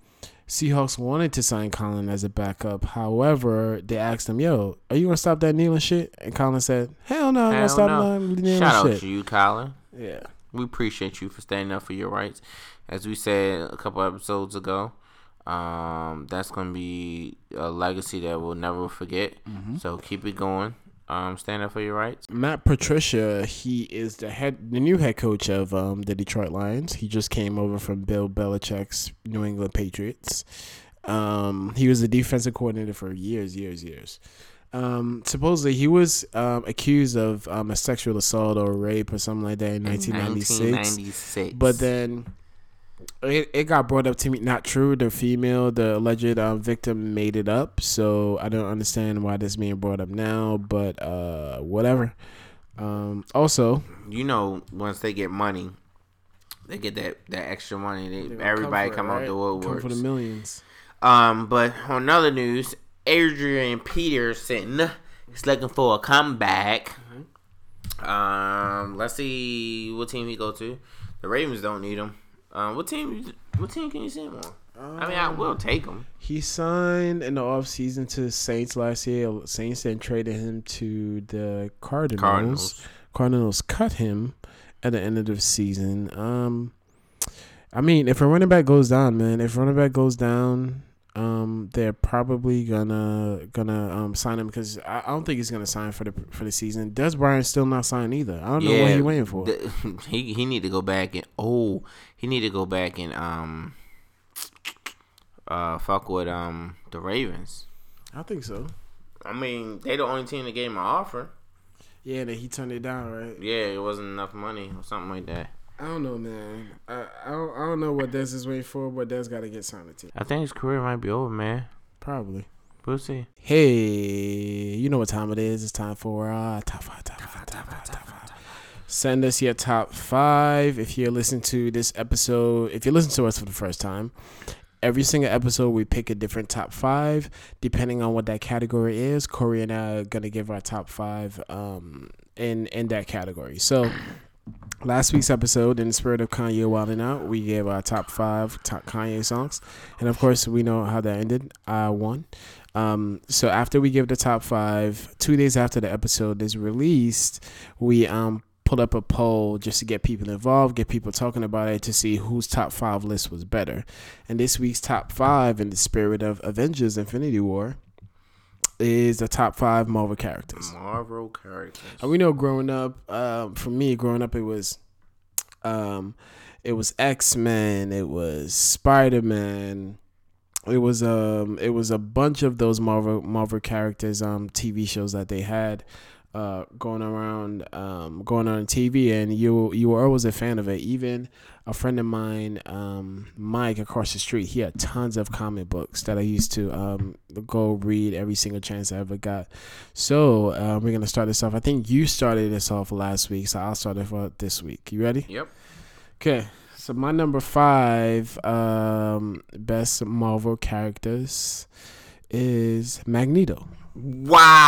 Seahawks wanted to sign Colin as a backup. However, they asked him, yo, are you going to stop that kneeling shit? And Colin said, hell no, I'm going to stop that kneeling shit. Shout out to you, Colin. Yeah. We appreciate you for standing up for your rights. As we said a couple episodes ago, Um, that's going to be a legacy that we'll never forget. Mm-hmm. So keep it going. Um, stand up for your rights. Matt Patricia, he is the head, the new head coach of um, the Detroit Lions. He just came over from Bill Belichick's New England Patriots. Um, he was the defensive coordinator for years, years, years. Um, supposedly he was um, accused of um, a sexual assault or rape or something like that in, in nineteen ninety-six But then... It, it got brought up to me. Not true. The female, the alleged uh, victim made it up. So I don't understand why this being brought up now. But uh, whatever. Um, also, you know, once they get money, they get that, that extra money. They, they everybody come, it, come right? out the woodworks. Come for the millions. Um, but on other news, Adrian Peterson is looking for a comeback. Mm-hmm. Um, let's see what team he go to. The Ravens don't need him. Um, what team? What team can you see him on? Um, I mean, I will take him. He signed in the offseason to the Saints last year. Saints then traded him to the Cardinals. Cardinals. Cardinals cut him at the end of the season. Um, I mean, if a running back goes down, man, if a running back goes down, um, they're probably gonna gonna um sign him because I, I don't think he's gonna sign for the for the season. Des Bryant still not signed either. I don't yeah, know what he's waiting for. The, he he need to go back and oh. He need to go back and um, uh, fuck with um the Ravens. I think so. I mean, they the only team that gave him an offer. Yeah, that he turned it down, right? Yeah, it wasn't enough money or something like that. I don't know, man. I I don't, I don't know what Des is waiting for, but Des got to get signed to. I think his career might be over, man. Probably. We'll see. Hey, you know what time it is? It's time for uh, top five, top five, top five, top five. Send us your top five. If you're listening to this episode, if you're listening to us for the first time, every single episode we pick a different top five, depending on what that category is. Corey and I are going to give our top five um, in, in that category. So last week's episode, in the spirit of Kanye Wilding Out, we gave our top five top Kanye songs. And of course, we know how that ended. I won. Um, so after we give the top five, two days after the episode is released, we um. pull up a poll just to get people involved, get people talking about it to see whose top five list was better. And this week's top five, in the spirit of Avengers Infinity War, is the top five Marvel characters. Marvel characters. And we know growing up, um, for me, growing up, it was um, it was X-Men, it was Spider-Man, it was um, it was a bunch of those Marvel Marvel characters, um, T V shows that they had. Uh, going around, um, going on T V, and you you were always a fan of it. Even a friend of mine, um, Mike, across the street, he had tons of comic books that I used to um, go read every single chance I ever got. So uh, we're gonna start this off. I think you started this off last week, so I'll start it for this week. You ready? Yep. Okay. So my number five, um, best Marvel characters, is Magneto. Wow.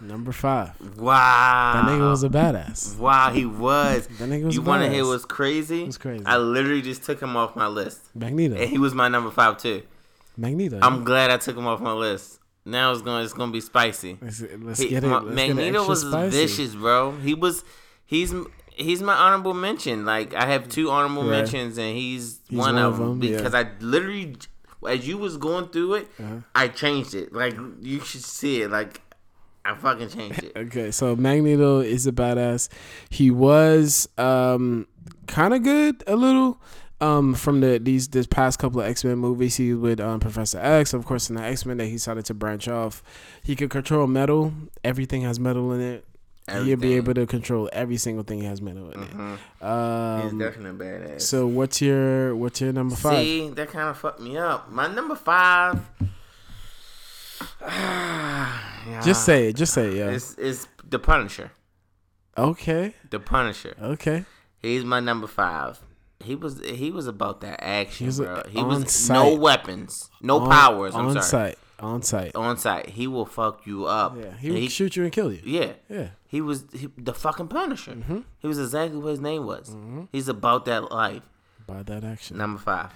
Number five. Wow. That nigga was a badass. Wow, he was. That nigga was you a badass. You want to hear what's crazy? It was crazy. I literally just took him off my list. Magneto. And he was my number five, too. Magneto. I'm yeah. glad I took him off my list. Now it's going it's going to be spicy. Let's, let's he, get it. Let's Magneto get it was spicy. Vicious, bro. He was, he's he's my honorable mention. Like, I have two honorable right. mentions, and he's, he's one, one of them. them because yeah. I literally, as you was going through it, uh-huh. I changed it. Like, you should see it. Like, I fucking changed it. Okay, so Magneto is a badass. He was um, kind of good a little um, from the these this past couple of X-Men movies. He was with um, Professor X, of course, in the X-Men that he decided to branch off. He could control metal. Everything has metal in it. Everything. He'll be able to control every single thing that has metal in mm-hmm. it. Um, He's definitely a badass. So what's your what's your number five? See, that kind of fucked me up. My number five. Yeah. Just say it. Just say it. Yeah. It's, it's the Punisher. Okay. The Punisher. Okay. He's my number five. He was he was about that action, he was, bro. He was site. no weapons, no on, powers. I'm on sorry. Site. On site. On site. He will fuck you up. Yeah. He will shoot you and kill you. Yeah. Yeah. He was he, the fucking Punisher. Mm-hmm. He was exactly what his name was. Mm-hmm. He's about that life. About that action. Number five.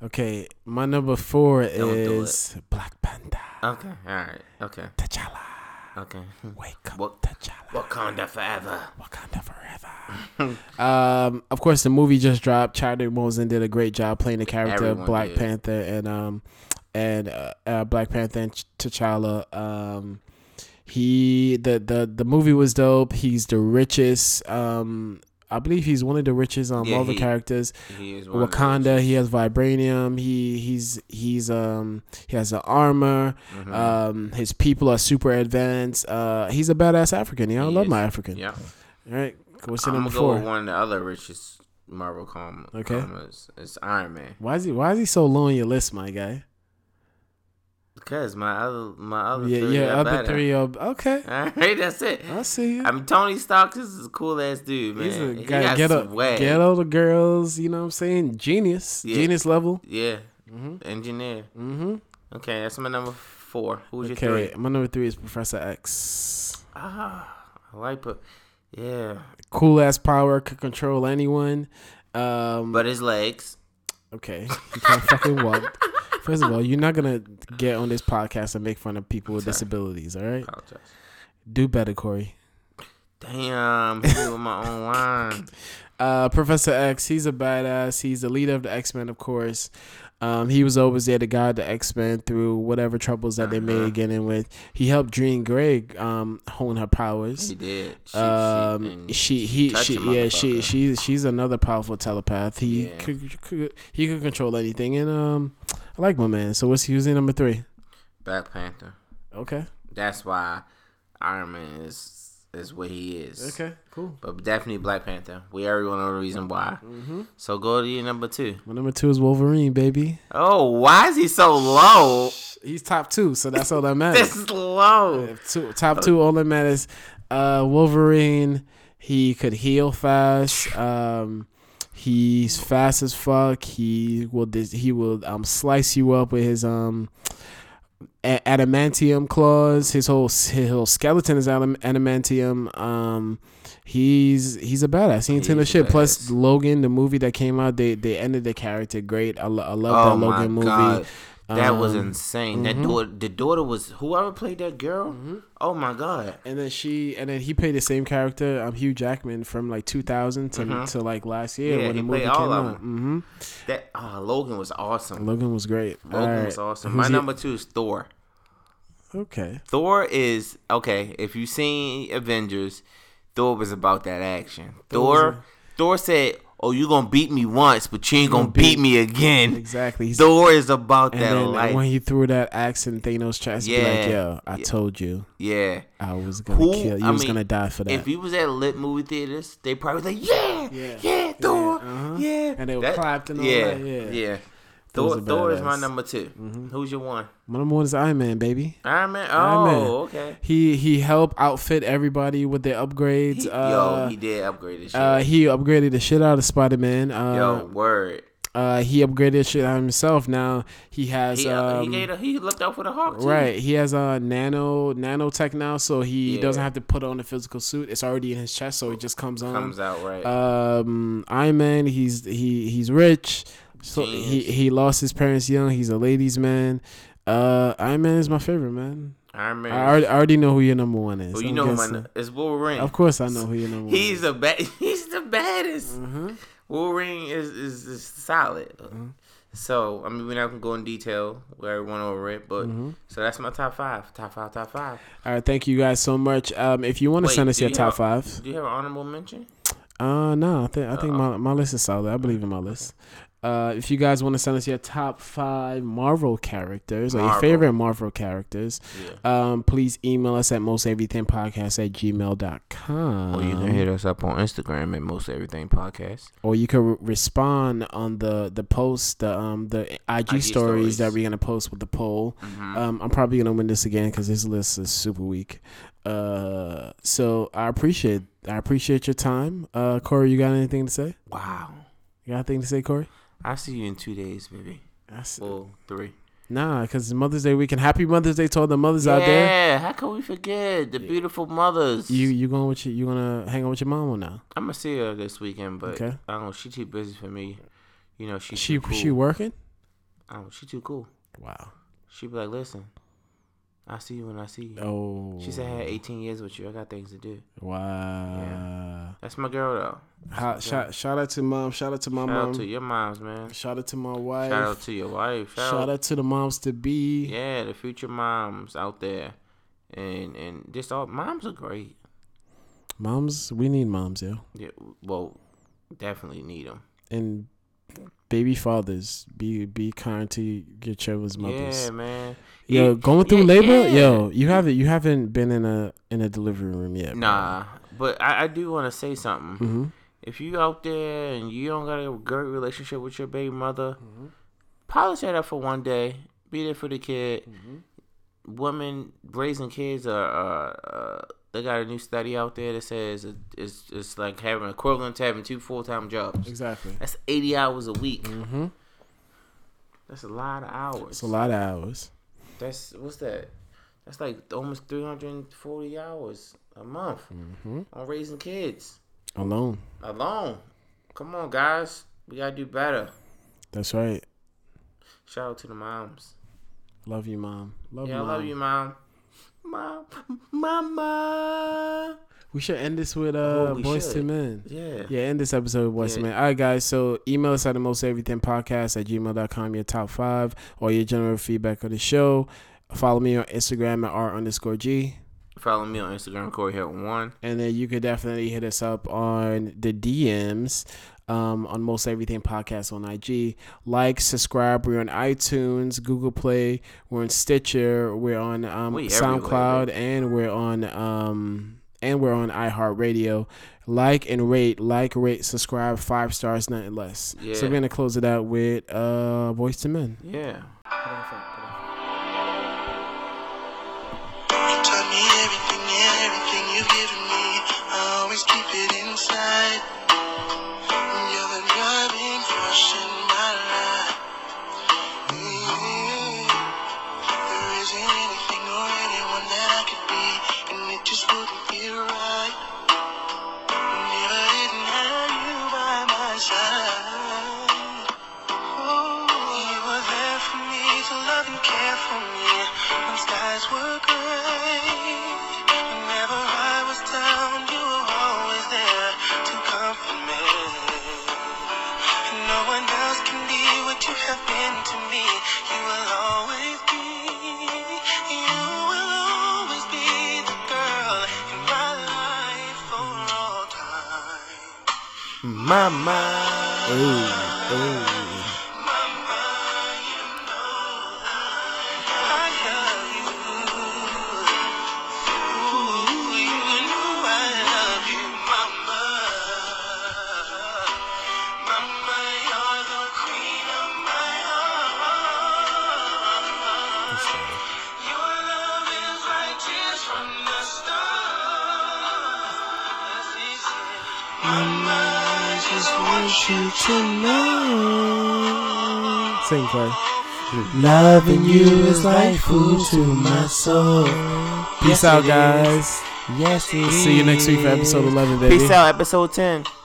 Okay, my number four Don't is Black Panther. Okay, all right, okay. T'Challa. Okay. Wake up, Wak- T'Challa. Wakanda forever. Wakanda forever. um, of course, the movie just dropped. Chadwick Boseman did a great job playing the character Everyone of Black did. Panther and um and uh, uh, Black Panther and T'Challa. Um, he the the the movie was dope. He's the richest. Um. I believe he's one of the richest on um, yeah, all the he, characters. He is one Wakanda, of he has vibranium. He he's he's um he has an armor. Mm-hmm. Um, his people are super advanced. Uh, he's a badass African. Yeah, I love is. my African. Yeah. All right. What's your I'm number go four? With one of the other richest Marvel com- okay. commas. It's Iron Man. Why is he Why is he so low on your list, my guy? Because my other my other yeah, three yeah, are other better. three are okay. All right, that's it. I see you. I mean, Tony Stark is a cool ass dude, man. He's a he guy. Get up, get all the girls. You know what I'm saying? Genius, yeah. genius level. Yeah, mm-hmm. engineer. Mm-hmm. Okay, that's my number four. Who's okay, your three? My number three is Professor X. Ah, I like it. Yeah, cool ass power, could control anyone. Um, but his legs. Okay, he can't fucking walk. First of all, you're not going to get on this podcast and make fun of people with disabilities, all right? Apologize. Do better, Corey. Damn, I'm doing my own line. Uh, Professor X, he's a badass. He's the leader of the X-Men, of course. Um, he was always there to guide the X-Men through whatever troubles that they uh-huh. may get in with. He helped Jean Grey um, hone her powers. He did. She, um, she, he, she, yeah, she, she, she's another powerful telepath. He yeah. could, could, he could control anything, and um. I like my man. So what's he using number three? Black Panther. Okay. That's why Iron Man is is what he is. Okay, cool. But definitely Black Panther. We already know the reason why. Mm-hmm. So go to your number two. My number two is Wolverine, baby. Oh, why is he so low? He's top two, so that's all that matters. This is low. Yeah, two, top two, all that matters. Uh, Wolverine, he could heal fast. Um... He's fast as fuck. He will dis- he will um slice you up with his um a- adamantium claws. His whole his whole skeleton is adam- adamantium. Um, he's he's a badass. He ain't telling shit. Plus Logan, the movie that came out, they they ended the character great. I, lo- I love oh that Logan movie. God. That um, was insane. Mm-hmm. That daughter, the daughter was whoever played that girl. Mm-hmm. Oh my god! And then she, and then he played the same character, um, Hugh Jackman, from like two thousand to mm-hmm. to like last year yeah, when the movie came out. Mm-hmm. That uh, Logan was awesome. Logan was great. Logan right. was awesome. Who's My he? number two is Thor. Okay. Thor is okay. If you've seen Avengers, Thor was about that action. Thor, Thor, Thor said. Oh, you gonna beat me once, but you ain't gonna, gonna beat, beat me again. Exactly. Thor is about and that then life. When he threw that axe in Thanos' chest, yeah, be like, yo, I yeah. told you. Yeah. I was gonna Who, kill you. I was mean, gonna die for that. If he was at lit movie theaters, they probably was like, yeah, yeah, yeah Thor, yeah. Uh-huh. yeah. And they were that, clapped and all yeah, that. Yeah, yeah. Thor, Thor is my number two. Mm-hmm. Who's your one? My number one is Iron Man, baby. Iron Man. Oh, Iron Man. okay. He he helped outfit everybody with their upgrades. He, uh, yo, he did upgrade the shit. Uh, he upgraded the shit out of Spider-Man. Uh, yo, word. Uh, he upgraded his shit on himself. Now he has. He, um, he, gave a, he looked out for the Hawk too. Right. He has a nano nanotech now, so he yeah. doesn't have to put on a physical suit. It's already in his chest, so it just comes on. Comes out right. Um, Iron Man. He's he he's rich. So Jeez. he he lost his parents young. He's a ladies' man. Uh, Iron Man is my favorite man. Iron Man. I already, I already know who your number one is. Well, you I'm know guessing. who my is Wolverine. Of course, I know who your number he's one is. The ba- he's the baddest. Mm-hmm. Wolverine is, is, is solid. Mm-hmm. So, I mean, we're not going to go in detail where everyone over it, but mm-hmm. so that's my top five. Top five, top five. All right. Thank you guys so much. Um, if you want to send us your you top have, five. Do you have an honorable mention? Uh, no, I think, I think my, my list is solid. I believe in my list. Uh, if you guys want to send us your top five Marvel characters or Marvel. your favorite Marvel characters, yeah. um, please email us at most everything podcast at gmail dot com. Or you can hit us up on Instagram at most everything podcast. Or you can re- respond on the, the post, the um the I G, I G stories, stories that we're going to post with the poll. Mm-hmm. Um, I'm probably going to win this again because this list is super weak. Uh, so I appreciate I appreciate your time. Uh, Corey, you got anything to say? Wow. You got anything to say, Corey? I'll see you in two days, baby. That's well, three. Nah, because Mother's Day weekend. Happy Mother's Day to all the mothers yeah, out there. Yeah, how can we forget the yeah. beautiful mothers? You you going with your, you gonna hang out with your mom or no? I'm gonna see her this weekend, but okay. I don't know. She too busy for me. You know she she too cool. She working. Oh, she too cool. Wow. She be like, listen, I'll see you when I see you. Oh. She said I had eighteen years with you. I got things to do. Wow. Yeah. That's my girl, though. Hot, shout, shout out to mom. Shout out to my shout mom. Shout out to your moms, man. Shout out to my wife. Shout out to your wife. Shout, shout out. out to the moms to be. Yeah, the future moms out there. And and just all moms are great. Moms, we need moms, yo. Yeah, well, definitely need them. And baby fathers, be be kind to your children's mothers. Yeah, man. Yo, yeah, going through yeah, labor, yeah. yo, you haven't you haven't been in a in a delivery room yet. Nah, bro. But I, I do want to say something. Mm-hmm. If you out there and you don't got a great relationship with your baby mother, mm-hmm. polish that up for one day. Be there for the kid. Mm-hmm. Women raising kids are. are uh, They got a new study out there that says it's it's like having equivalent to having two full time jobs. Exactly. That's eighty hours a week. Mm-hmm. That's a lot of hours. That's a lot of hours. That's what's that? That's like almost three hundred and forty hours a month mm-hmm. on raising kids alone. Alone. Come on, guys. We gotta do better. That's right. Shout out to the moms. Love you, mom. Love you. Yeah, I love you, mom. Mom, mama. We should end this with uh, well, Boys to Men. Yeah. Yeah, end this episode with Boys yeah. to Men. All right, guys. So email us at the most everything podcast at gmail dot com, your top five, or your general feedback of the show. Follow me on Instagram at R underscore G. Follow me on Instagram, Corey Hilton one. And then you could definitely hit us up on the D Ms. Um, on Most Everything Podcast on I G. Like, subscribe. We're on iTunes, Google Play. We're on Stitcher. We're on um, we SoundCloud, and we're on um, and we're on iHeartRadio. Like and rate, like rate, subscribe. Five stars, nothing less. Yeah. So we're gonna close it out with uh, Boys to Men. Yeah. You taught me everything, everything you've given me. I always keep it inside. Mama, hey, hey. Mama, you know I love you. Ooh, you know I love you, Mama. Mama, you're the queen of my heart. Your love is righteous from the stars. Mama. just want you to know. Sing, Clay. Loving you is like food to my soul. Peace yes, out, guys. Yes, it is. See you next week for episode eleven, baby. Peace out, episode ten.